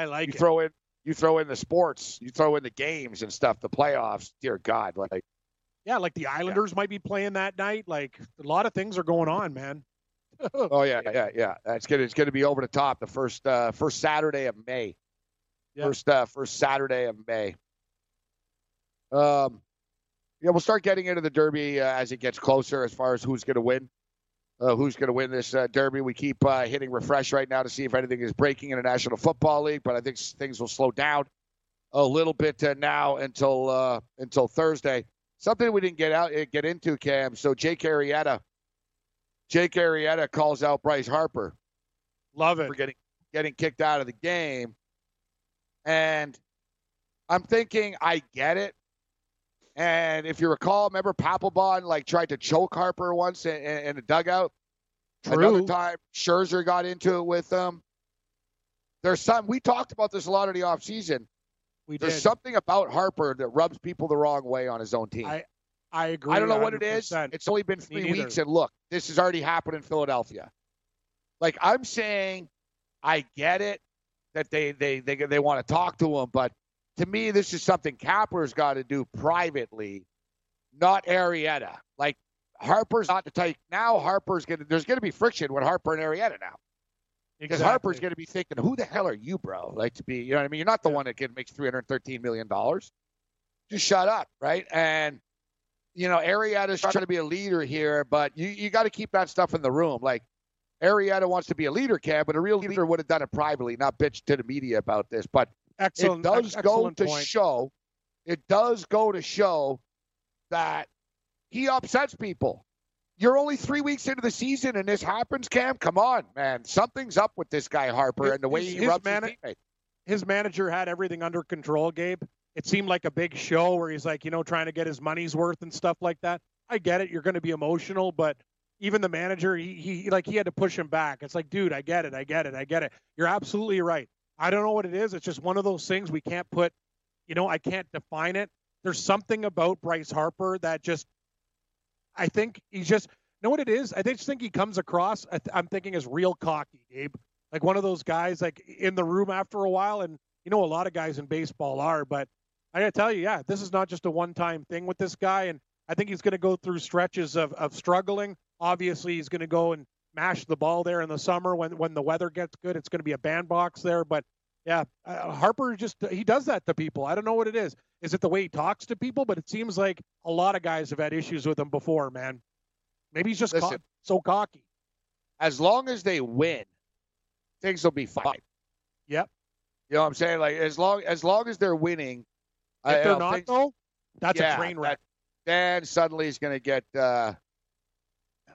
like it. You throw in the sports. You throw in the games and stuff, the playoffs. Dear God. Like the Islanders might be playing that night. Like, a lot of things are going on, man. Oh, yeah. It's going to be over the top the first Saturday of May. Yeah. First Saturday of May. We'll start getting into the Derby as it gets closer as far as who's going to win this Derby. We keep hitting refresh right now to see if anything is breaking in the National Football League, but I think things will slow down a little bit now until Thursday. Something we didn't get into, Cam. So Jake Arrieta calls out Bryce Harper. Love it. For getting kicked out of the game. And I'm thinking, I get it. And if you recall, remember Papelbon tried to choke Harper once in a dugout? True. Another time, Scherzer got into it with him. We talked about this a lot in the offseason. There's something about Harper that rubs people the wrong way on his own team. I agree. I don't know 100%. What it is. It's only been 3 weeks, and look, this has already happened in Philadelphia. I'm saying I get it that they want to talk to him, but to me, this is something Kapler's got to do privately, not Arrieta. Harper's not the type. Now there's going to be friction with Harper and Arrieta now. Because Harper's going to be thinking, who the hell are you, bro? You know what I mean? You're not the one that makes $313 million. Just shut up, right? And, Arrieta's trying to be a leader here, but you got to keep that stuff in the room. Arrieta wants to be a leader, Cam, but a real leader would have done it privately, not bitch to the media about this. But excellent. It does go to show. It does go to show that he upsets people. You're only 3 weeks into the season and this happens, Cam? Come on, man. Something's up with this guy, Harper, and the way he rubs his manager had everything under control, Gabe. It seemed like a big show where he's like, you know, trying to get his money's worth and stuff like that. I get it. You're going to be emotional, but even the manager, he had to push him back. It's like, dude, I get it. You're absolutely right. I don't know what it is. It's just one of those things we can't put, you know, I can't define it. There's something about Bryce Harper that just, I think he's just, you know what it is? I just think he comes across, I'm thinking, as real cocky, Gabe. Like one of those guys, like in the room after a while, and you know a lot of guys in baseball are, but I gotta tell you, yeah, this is not just a one-time thing with this guy, and I think he's gonna go through stretches of struggling. Obviously, he's gonna go and mash the ball there in the summer when the weather gets good. It's gonna be a bandbox there, but yeah, Harper just, he does that to people. I don't know what it is. Is it the way he talks to people? But it seems like a lot of guys have had issues with him before, man. Maybe he's just so cocky. As long as they win, things will be fine. Yep. You know what I'm saying? Like as long as they're winning. If they're not, though, that's a train wreck. Then suddenly he's going to get I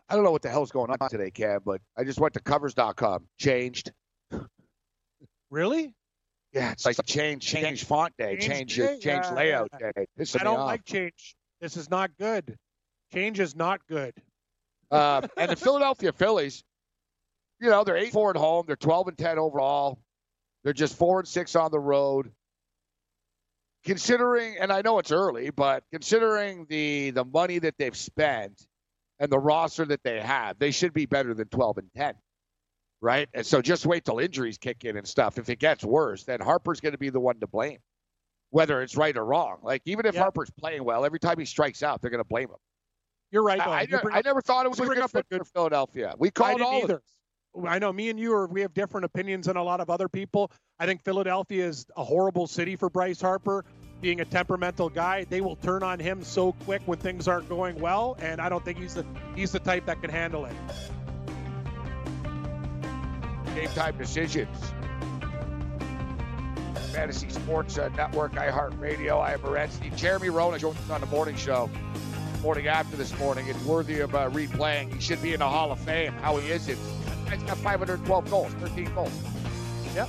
don't know what the hell's going on today, Cam, but I just went to covers.com. Changed. Really? Yeah, it's like change font day, change layout day. I don't like change. This is not good. Change is not good. And the Philadelphia Phillies, you know, they're 8-4 at home. They're 12-10 overall. They're just 4-6 on the road. Considering, and I know it's early, but considering the money that they've spent and the roster that they have, they should be better than 12-10. Right? And so just wait till injuries kick in and stuff. If it gets worse, then Harper's going to be the one to blame, whether it's right or wrong. Like, even if Harper's playing well, every time he strikes out, they're going to blame him. You're right. I never thought it was a good fit for Philadelphia. We called all of this. I know me and you we have different opinions than a lot of other people. I think Philadelphia is a horrible city for Bryce Harper. Being a temperamental guy, they will turn on him so quick when things aren't going well, and I don't think he's the type that can handle it. Game-time decisions. Fantasy Sports Network, iHeartRadio. I am Berensky. Jeremy Roenick joined us on the morning show. Morning after this morning. It's worthy of replaying. He should be in the Hall of Fame. How he is it. He's got 512 goals, 13 goals. Yep.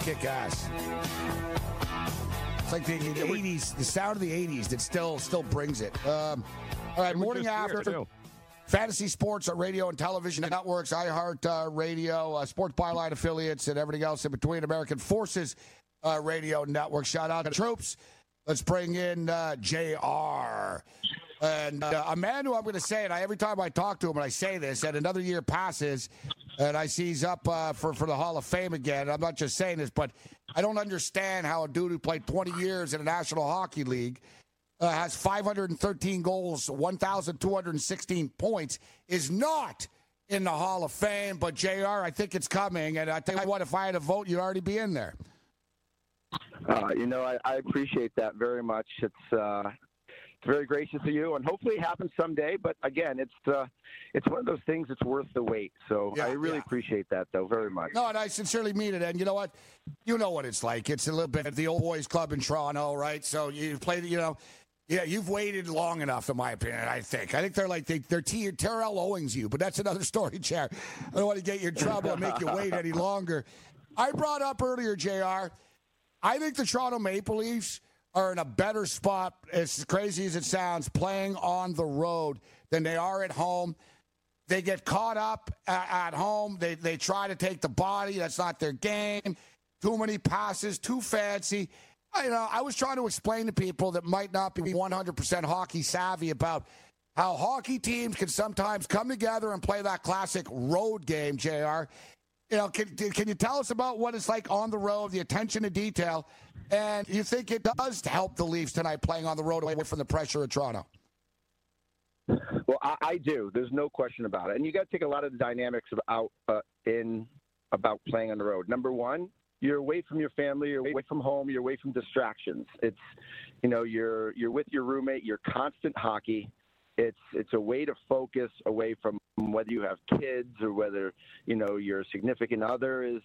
Kick ass. It's like the 80s, the sound of the 80s that still brings it. All right, morning after. Fantasy Sports on radio and television networks, iHeart Radio, Sports Byline affiliates, and everything else in between. American Forces Radio Network. Shout out to troops. Let's bring in JR. And a man who I'm going to say, and every time I talk to him and I say this, and another year passes, and I see he's up for the Hall of Fame again. I'm not just saying this, but I don't understand how a dude who played 20 years in the National Hockey League has 513 goals, 1,216 points, is not in the Hall of Fame. But, JR, I think it's coming. And I tell you what, if I had a vote, you'd already be in there. You know, I appreciate that very much. It's very gracious of you, and hopefully it happens someday. But again, it's one of those things that's worth the wait. So I really appreciate that, though, very much. No, and I sincerely mean it. And you know what? You know what it's like. It's a little bit of the old boys club in Toronto, right? So you play, you know, you've waited long enough, in my opinion. I think they're like they're Terrell Owings you, but that's another story, Chair. I don't want to get you in trouble and make you wait any longer. I brought up earlier, JR. I think the Toronto Maple Leafs are in a better spot, as crazy as it sounds, playing on the road than they are at home. They get caught up at home. They try to take the body. That's not their game. Too many passes, too fancy. I was trying to explain to people that might not be 100% hockey savvy about how hockey teams can sometimes come together and play that classic road game, JR. You know, can you tell us about what it's like on the road, the attention to detail, and you think it does help the Leafs tonight playing on the road away from the pressure of Toronto? Well, I do. There's no question about it. And you got to take a lot of the dynamics about playing on the road. Number one, you're away from your family, you're away from home, you're away from distractions. It's, you know, you're with your roommate, you're constant hockey. It's a way to focus away from whether you have kids or whether, you know, your significant other is,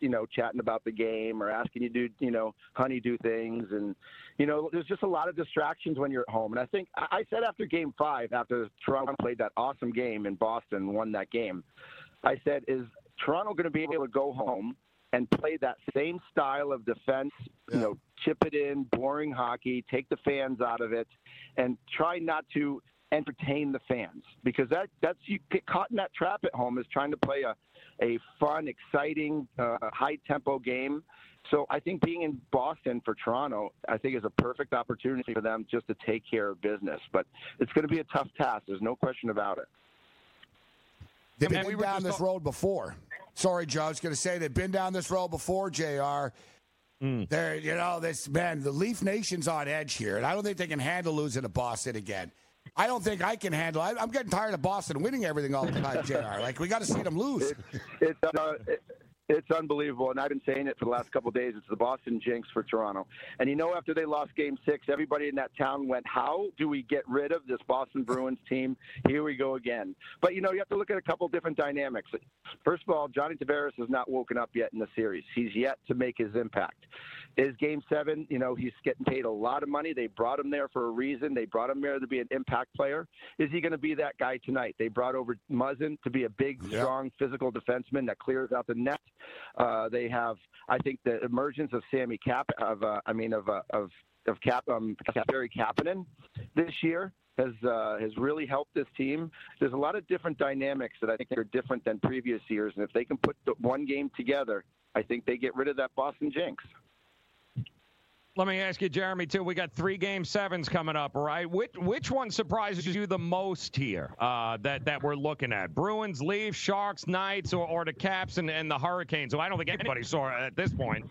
you know, chatting about the game or asking you to, you know, honey-do things. And, you know, there's just a lot of distractions when you're at home. And I think I said after game five, after Toronto played that awesome game in Boston, won that game, I said, is Toronto going to be able to go home and play that same style of defense, you know, chip it in, boring hockey, take the fans out of it, and try not to entertain the fans? Because that's you get caught in that trap at home, is trying to play a fun, exciting, high-tempo game. So I think being in Boston for Toronto, I think, is a perfect opportunity for them just to take care of business. But it's going to be a tough task. There's no question about it. They've been down this road before. Sorry, Joe. I was going to say they've been down this road before, JR. They're, you know, this man, the Leaf Nation's on edge here, and I don't think they can handle losing to Boston again. I don't think I can handle it. I'm getting tired of Boston winning everything all the time, JR. Like, we got to see them lose. It's unbelievable, and I've been saying it for the last couple of days. It's the Boston jinx for Toronto. And, you know, after they lost Game 6, everybody in that town went, how do we get rid of this Boston Bruins team? Here we go again. But, you know, you have to look at a couple different dynamics. First of all, Johnny Tavares has not woken up yet in the series. He's yet to make his impact. Is Game 7, you know, he's getting paid a lot of money. They brought him there for a reason. They brought him there to be an impact player. Is he going to be that guy tonight? They brought over Muzzin to be a big, strong, physical defenseman that clears out the net. They have, I think, the emergence of Kasperi Kapanen this year has really helped this team. There's a lot of different dynamics that I think are different than previous years, and if they can put one game together, I think they get rid of that Boston jinx. Let me ask you, Jeremy, too. We got 3 Game 7s coming up, right? Which one surprises you the most here that we're looking at? Bruins, Leafs, Sharks, Knights, or the Caps and the Hurricanes? So I don't think anybody saw it at this point.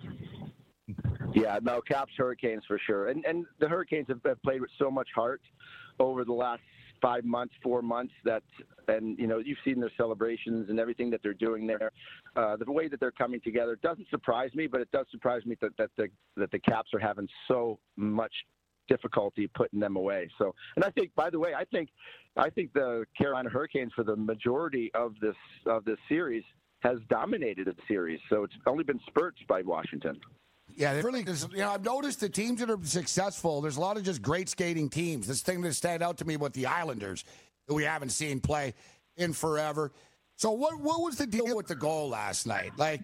Yeah, no, Caps, Hurricanes for sure. And the Hurricanes have played with so much heart over the last 4 months and you know, you've seen their celebrations and everything that they're doing there. The way that they're coming together doesn't surprise me, but it does surprise me that the Caps are having so much difficulty putting them away. So, and I think, by the way, I think the Carolina Hurricanes for the majority of this series has dominated the series. So it's only been spurts by Washington. Yeah, they really, you know, I've noticed the teams that are successful, there's a lot of just great skating teams. This thing that stand out to me with the Islanders that we haven't seen play in forever. So what was the deal with the goal last night? Like,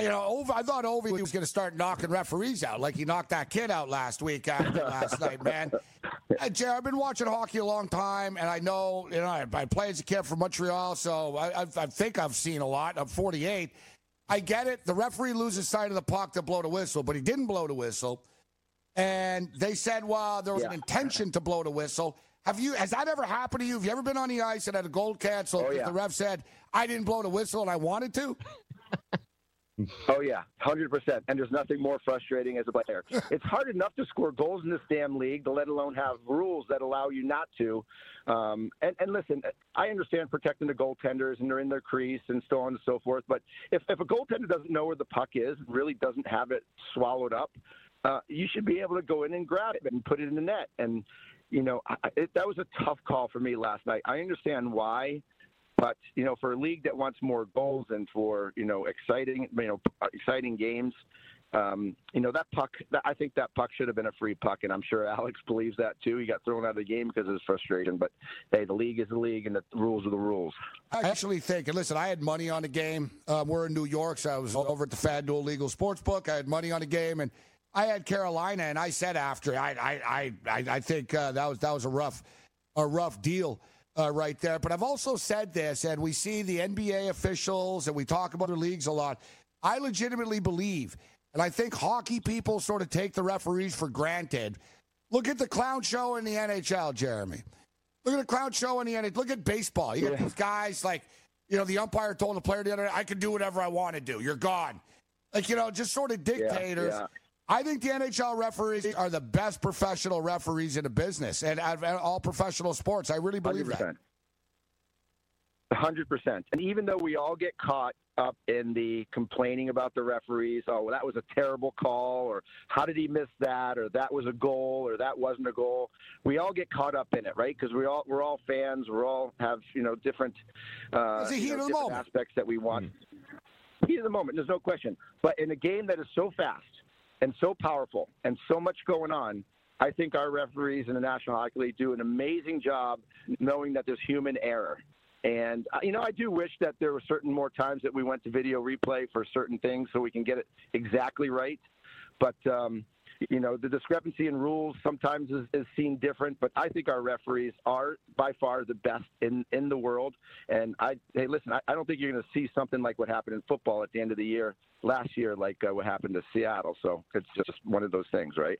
you know, I thought Ovi was going to start knocking referees out, like he knocked that kid out last week after last night, man. Jay, I've been watching hockey a long time, and I know, you know, I played as a kid from Montreal, so I think I've seen a lot. I'm 48. I get it. The referee loses sight of the puck to blow the whistle, but he didn't blow the whistle. And they said, well, there was an intention to blow the whistle. Has that ever happened to you? Have you ever been on the ice and had a goal canceled? Oh, yeah. The ref said, I didn't blow the whistle and I wanted to? Oh, yeah, 100%. And there's nothing more frustrating as a player. It's hard enough to score goals in this damn league, let alone have rules that allow you not to. And listen, I understand protecting the goaltenders and they're in their crease and so on and so forth. But if a goaltender doesn't know where the puck is, really doesn't have it swallowed up, you should be able to go in and grab it and put it in the net. And, you know, that was a tough call for me last night. I understand why. But, you know, for a league that wants more goals and for, you know, exciting games, you know, I think that puck should have been a free puck. And I'm sure Alex believes that, too. He got thrown out of the game because of his frustration. But, hey, the league is the league and the rules are the rules. I actually think, and listen, I had money on the game. We're in New York, so I was over at the FanDuel Legal Sportsbook. I had money on the game, and I had Carolina. And I said after, I think that was a rough deal. Right there. But I've also said this, and we see the NBA officials, and we talk about other leagues a lot. I legitimately believe, and I think hockey people sort of take the referees for granted. Look at the clown show in the NHL, Jeremy. Look at the clown show in the NHL. Look at baseball. You got these guys like, you know, the umpire told the player the other day, I can do whatever I want to do. You're gone. Like, you know, just sort of dictators. Yeah. I think the NHL referees are the best professional referees in the business and out of all professional sports. I really believe 100%. That. 100%. And even though we all get caught up in the complaining about the referees, oh, well, that was a terrible call, or how did he miss that, or that was a goal, or that wasn't a goal. We all get caught up in it, right? Because we're all fans. We all have, you know, different, different aspects that we want. Mm-hmm. Heat of the moment, there's no question. But in a game that is so fast and so powerful and so much going on, I think our referees in the National Hockey League do an amazing job knowing that there's human error. And, you know, I do wish that there were certain more times that we went to video replay for certain things so we can get it exactly right. But, you know, the discrepancy in rules sometimes is seen different. But I think our referees are by far the best in the world. And, I don't think you're going to see something like what happened in football at the end of the year last year, like what happened to Seattle. So it's just one of those things, right?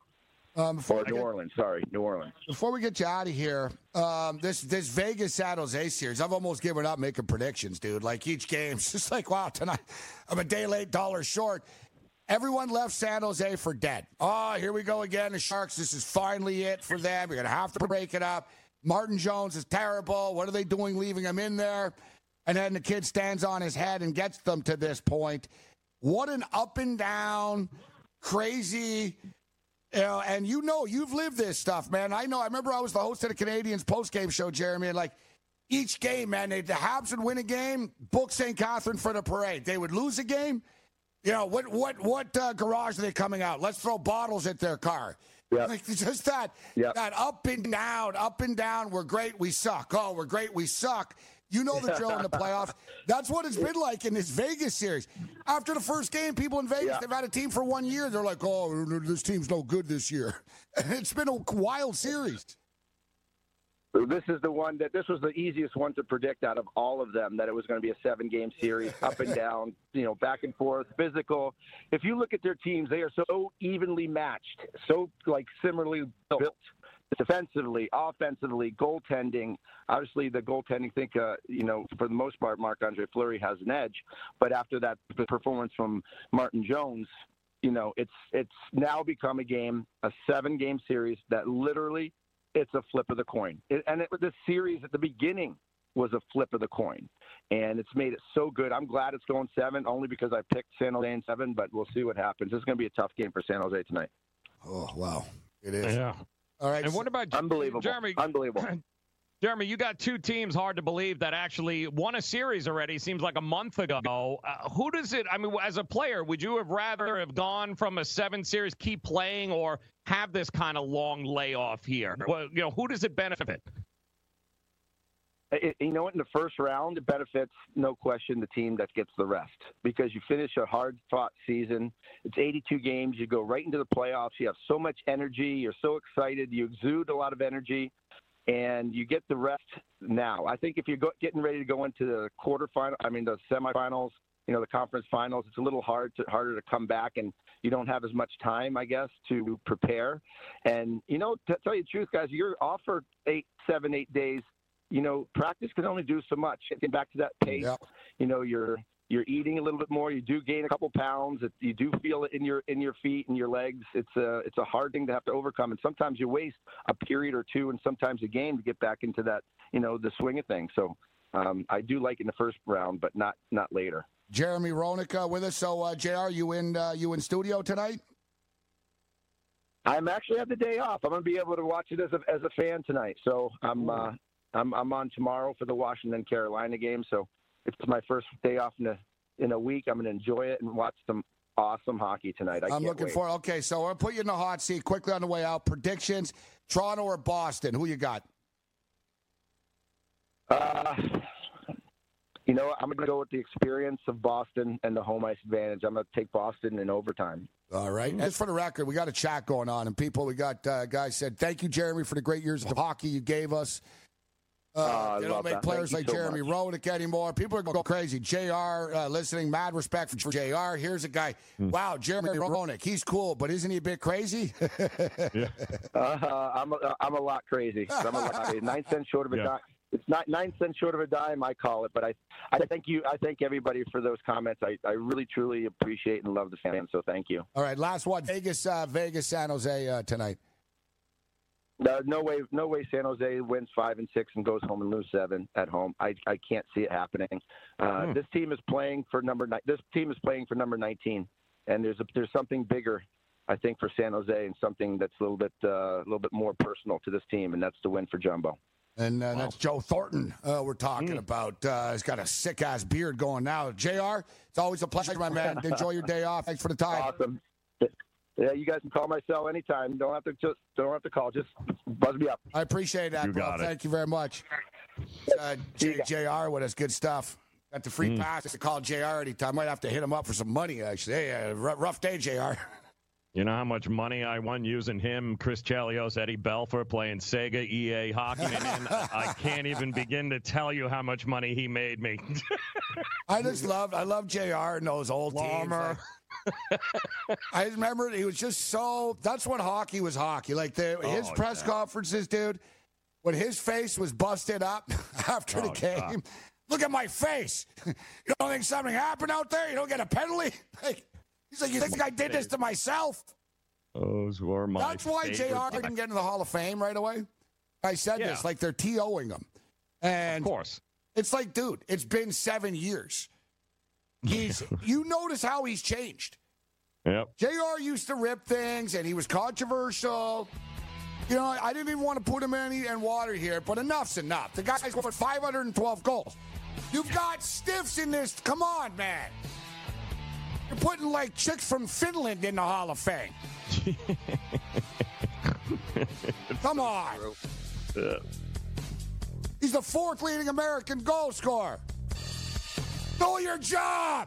New Orleans. Before we get you out of here, this Vegas San Jose series, I've almost given up making predictions, dude. Like, each game's just like, wow, tonight I'm a day late, dollar short. Everyone left San Jose for dead. Oh, here we go again. The Sharks, this is finally it for them. You're going to have to break it up. Martin Jones is terrible. What are they doing leaving him in there? And then the kid stands on his head and gets them to this point. What an up and down, crazy. You know, and you know, you've lived this stuff, man. I know. I remember I was the host of the Canadiens post-game show, Jeremy, and like each game, man, the Habs would win a game, book St. Catherine for the parade. They would lose a game. You know, what garage are they coming out? Let's throw bottles at their car. Yep. Like, just that up and down, we're great, we suck. Oh, we're great, we suck. You know the drill in the playoffs. That's what it's been like in this Vegas series. After the first game, people in Vegas, they've had a team for 1 year. They're like, oh, this team's no good this year. It's been a wild series. This was the easiest one to predict out of all of them, that it was going to be a 7-game series, up and down, you know, back and forth, physical. If you look at their teams, they are so evenly matched, so, like, similarly built. Defensively, offensively, goaltending. Obviously, the goaltending, I think, you know, for the most part, Marc-Andre Fleury has an edge. But after that performance from Martin Jones, you know, it's now become a game, a 7-game series that literally it's a flip of the coin. The series at the beginning was a flip of the coin, and it's made it so good. I'm glad it's going 7, only because I picked San Jose in 7, but we'll see what happens. This is going to be a tough game for San Jose tonight. Oh, wow. It is. Yeah. All right. And what about Jeremy? Jeremy, you got two teams, hard to believe, that actually won a series already. Seems like a month ago. Who does it? I mean, as a player, would you have rather have gone from a 7 series, keep playing, or have this kind of long layoff here? Well, you know, who does it benefit? You know what? In the first round, it benefits, no question, the team that gets the rest, because you finish a hard-fought season. It's 82 games. You go right into the playoffs. You have so much energy. You're so excited. You exude a lot of energy, and you get the rest now. I think if you're getting ready to go into the the semifinals, you know, the conference finals, it's a little harder to come back, and you don't have as much time, I guess, to prepare. And, you know, to tell you the truth, guys, you're off for 8 days. You know, practice can only do so much. Getting back to that pace, yep. You know, you're eating a little bit more. You do gain a couple pounds. You do feel it in your feet and your legs. It's a hard thing to have to overcome. And sometimes you waste a period or two, and sometimes a game to get back into that, you know, the swing of things. So I do like in the first round, but not later. Jeremy Roenick with us. So JR, you in studio tonight? I'm actually have the day off. I'm going to be able to watch it as a fan tonight. So I'm on tomorrow for the Washington Carolina game, so it's my first day off in a week. I'm going to enjoy it and watch some awesome hockey tonight. I'm looking forward. Okay, so I'll put you in the hot seat quickly on the way out. Predictions: Toronto or Boston? Who you got? You know, I'm going to go with the experience of Boston and the home ice advantage. I'm going to take Boston in overtime. All right. As for the record, we got a chat going on, and people, we got guys said, thank you, Jeremy, for the great years of hockey you gave us. They don't make players Thank like Jeremy Roenick anymore. People are going to go crazy. JR, listening, mad respect for JR. Here's a guy. Wow, Jeremy Roenick. He's cool, but isn't he a bit crazy? Yeah. I'm a lot crazy. 9 cents short of a it's not 9 cents short of a dime, I call it. But I thank you. I thank everybody for those comments. I really, truly appreciate and love the fans. So thank you. All right, last one. Vegas, San Jose tonight. No way. San Jose wins 5 and 6 and goes home and lose 7 at home. I can't see it happening. This team is playing for number 9. This team is playing for number 19, and there's something bigger, I think, for San Jose, and something that's a little bit more personal to this team, and that's the win for Jumbo. And wow. That's Joe Thornton we're talking about. He's got a sick-ass beard going now. JR, it's always a pleasure, my man. Enjoy your day off. Thanks for the time. Awesome. Yeah, you guys can call my cell anytime. Don't have to call. Just buzz me up. I appreciate that, bro. Thank you very much. JR with us. Good stuff. Got the free pass to call JR anytime. Might have to hit him up for some money, actually. Hey, rough day, JR. You know how much money I won using him, Chris Chelios, Eddie Belfour, playing Sega, EA hockey, and I can't even begin to tell you how much money he made me. I love JR and those old Lommer. Teams. I remember he was just so. That's when hockey was hockey. Like his press conferences, dude. When his face was busted up after the game, look at my face. You don't think something happened out there? You don't get a penalty. Like, he's like, you think I did this to myself? Those were my. That's why JR didn't get into the Hall of Fame right away. I said this, like they're TOing him. And of course. It's like, dude, it's been 7 years. You notice how he's changed. Yep. JR used to rip things, and he was controversial. You know, I didn't even want to put him in and water here, but enough's enough. The guy's going for 512 goals. You've got stiffs in this. Come on, man. You're putting, like, chicks from Finland in the Hall of Fame. Come on. Yeah. He's the fourth leading American goal scorer. Do your job!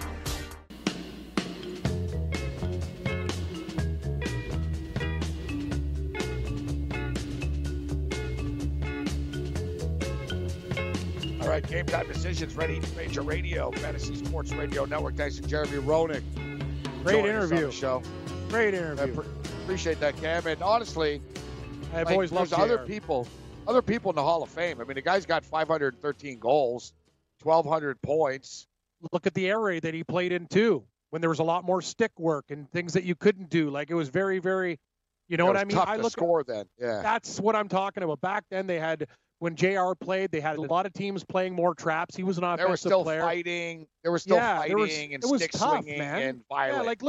All right, Game Time Decisions, ready to Major Radio, Fantasy Sports Radio Network. Thanks to Jeremy Roenick. Great interview. Great interview. Appreciate that, Cam. And honestly, I've always loved other people in the Hall of Fame. I mean, the guy's got 513 goals, 1,200 points. Look at the area that he played in, too, when there was a lot more stick work and things that you couldn't do. Like, it was very, very, you know what I mean? Tough to score then. Yeah. That's what I'm talking about. Back then, they had... When JR played, they had a lot of teams playing more traps. He was an offensive player. There was still fighting and stick swinging and violence. Yeah, like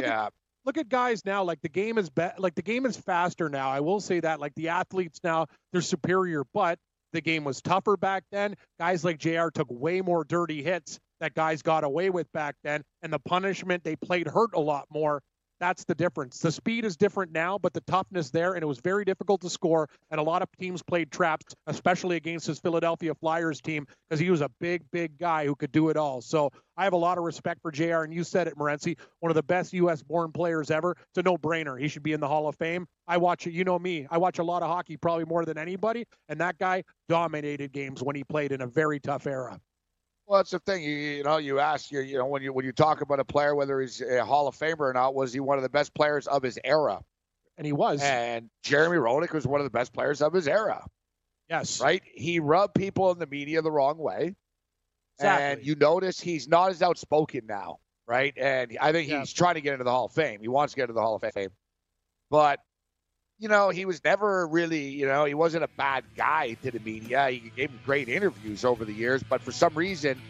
look at guys now. Like the game is faster now. I will say that. Like the athletes now, they're superior, but the game was tougher back then. Guys like JR took way more dirty hits that guys got away with back then, and the punishment they played hurt a lot more. That's the difference. The speed is different now, but the toughness there, and it was very difficult to score, and a lot of teams played traps, especially against his Philadelphia Flyers team, because he was a big, big guy who could do it all. So I have a lot of respect for JR, and you said it, Morency, one of the best U.S.-born players ever. It's a no-brainer. He should be in the Hall of Fame. I watch it. You know me. I watch a lot of hockey, probably more than anybody, and that guy dominated games when he played in a very tough era. Well, that's the thing. You talk about a player, whether he's a Hall of Famer or not, was he one of the best players of his era? And he was. And Jeremy Roenick was one of the best players of his era. Yes. Right? He rubbed people in the media the wrong way. Exactly. And you notice he's not as outspoken now, right? And I think he's trying to get into the Hall of Fame. He wants to get into the Hall of Fame. But, you know, he was never really, you know, he wasn't a bad guy to the media. He gave him great interviews over the years, but for some reason,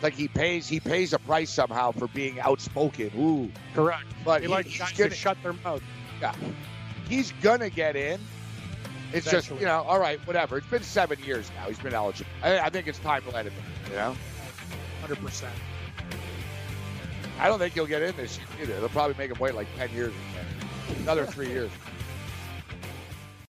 like he pays a price somehow for being outspoken. Ooh, correct. But he's gonna shut their mouth. Yeah, he's gonna get in. It's eventually. Just, you know, all right, whatever. It's been 7 years now. He's been eligible. I think it's time to let him in. You know, 100%. I don't think he'll get in this year either. They'll probably make him wait like 10 years, another 3 years.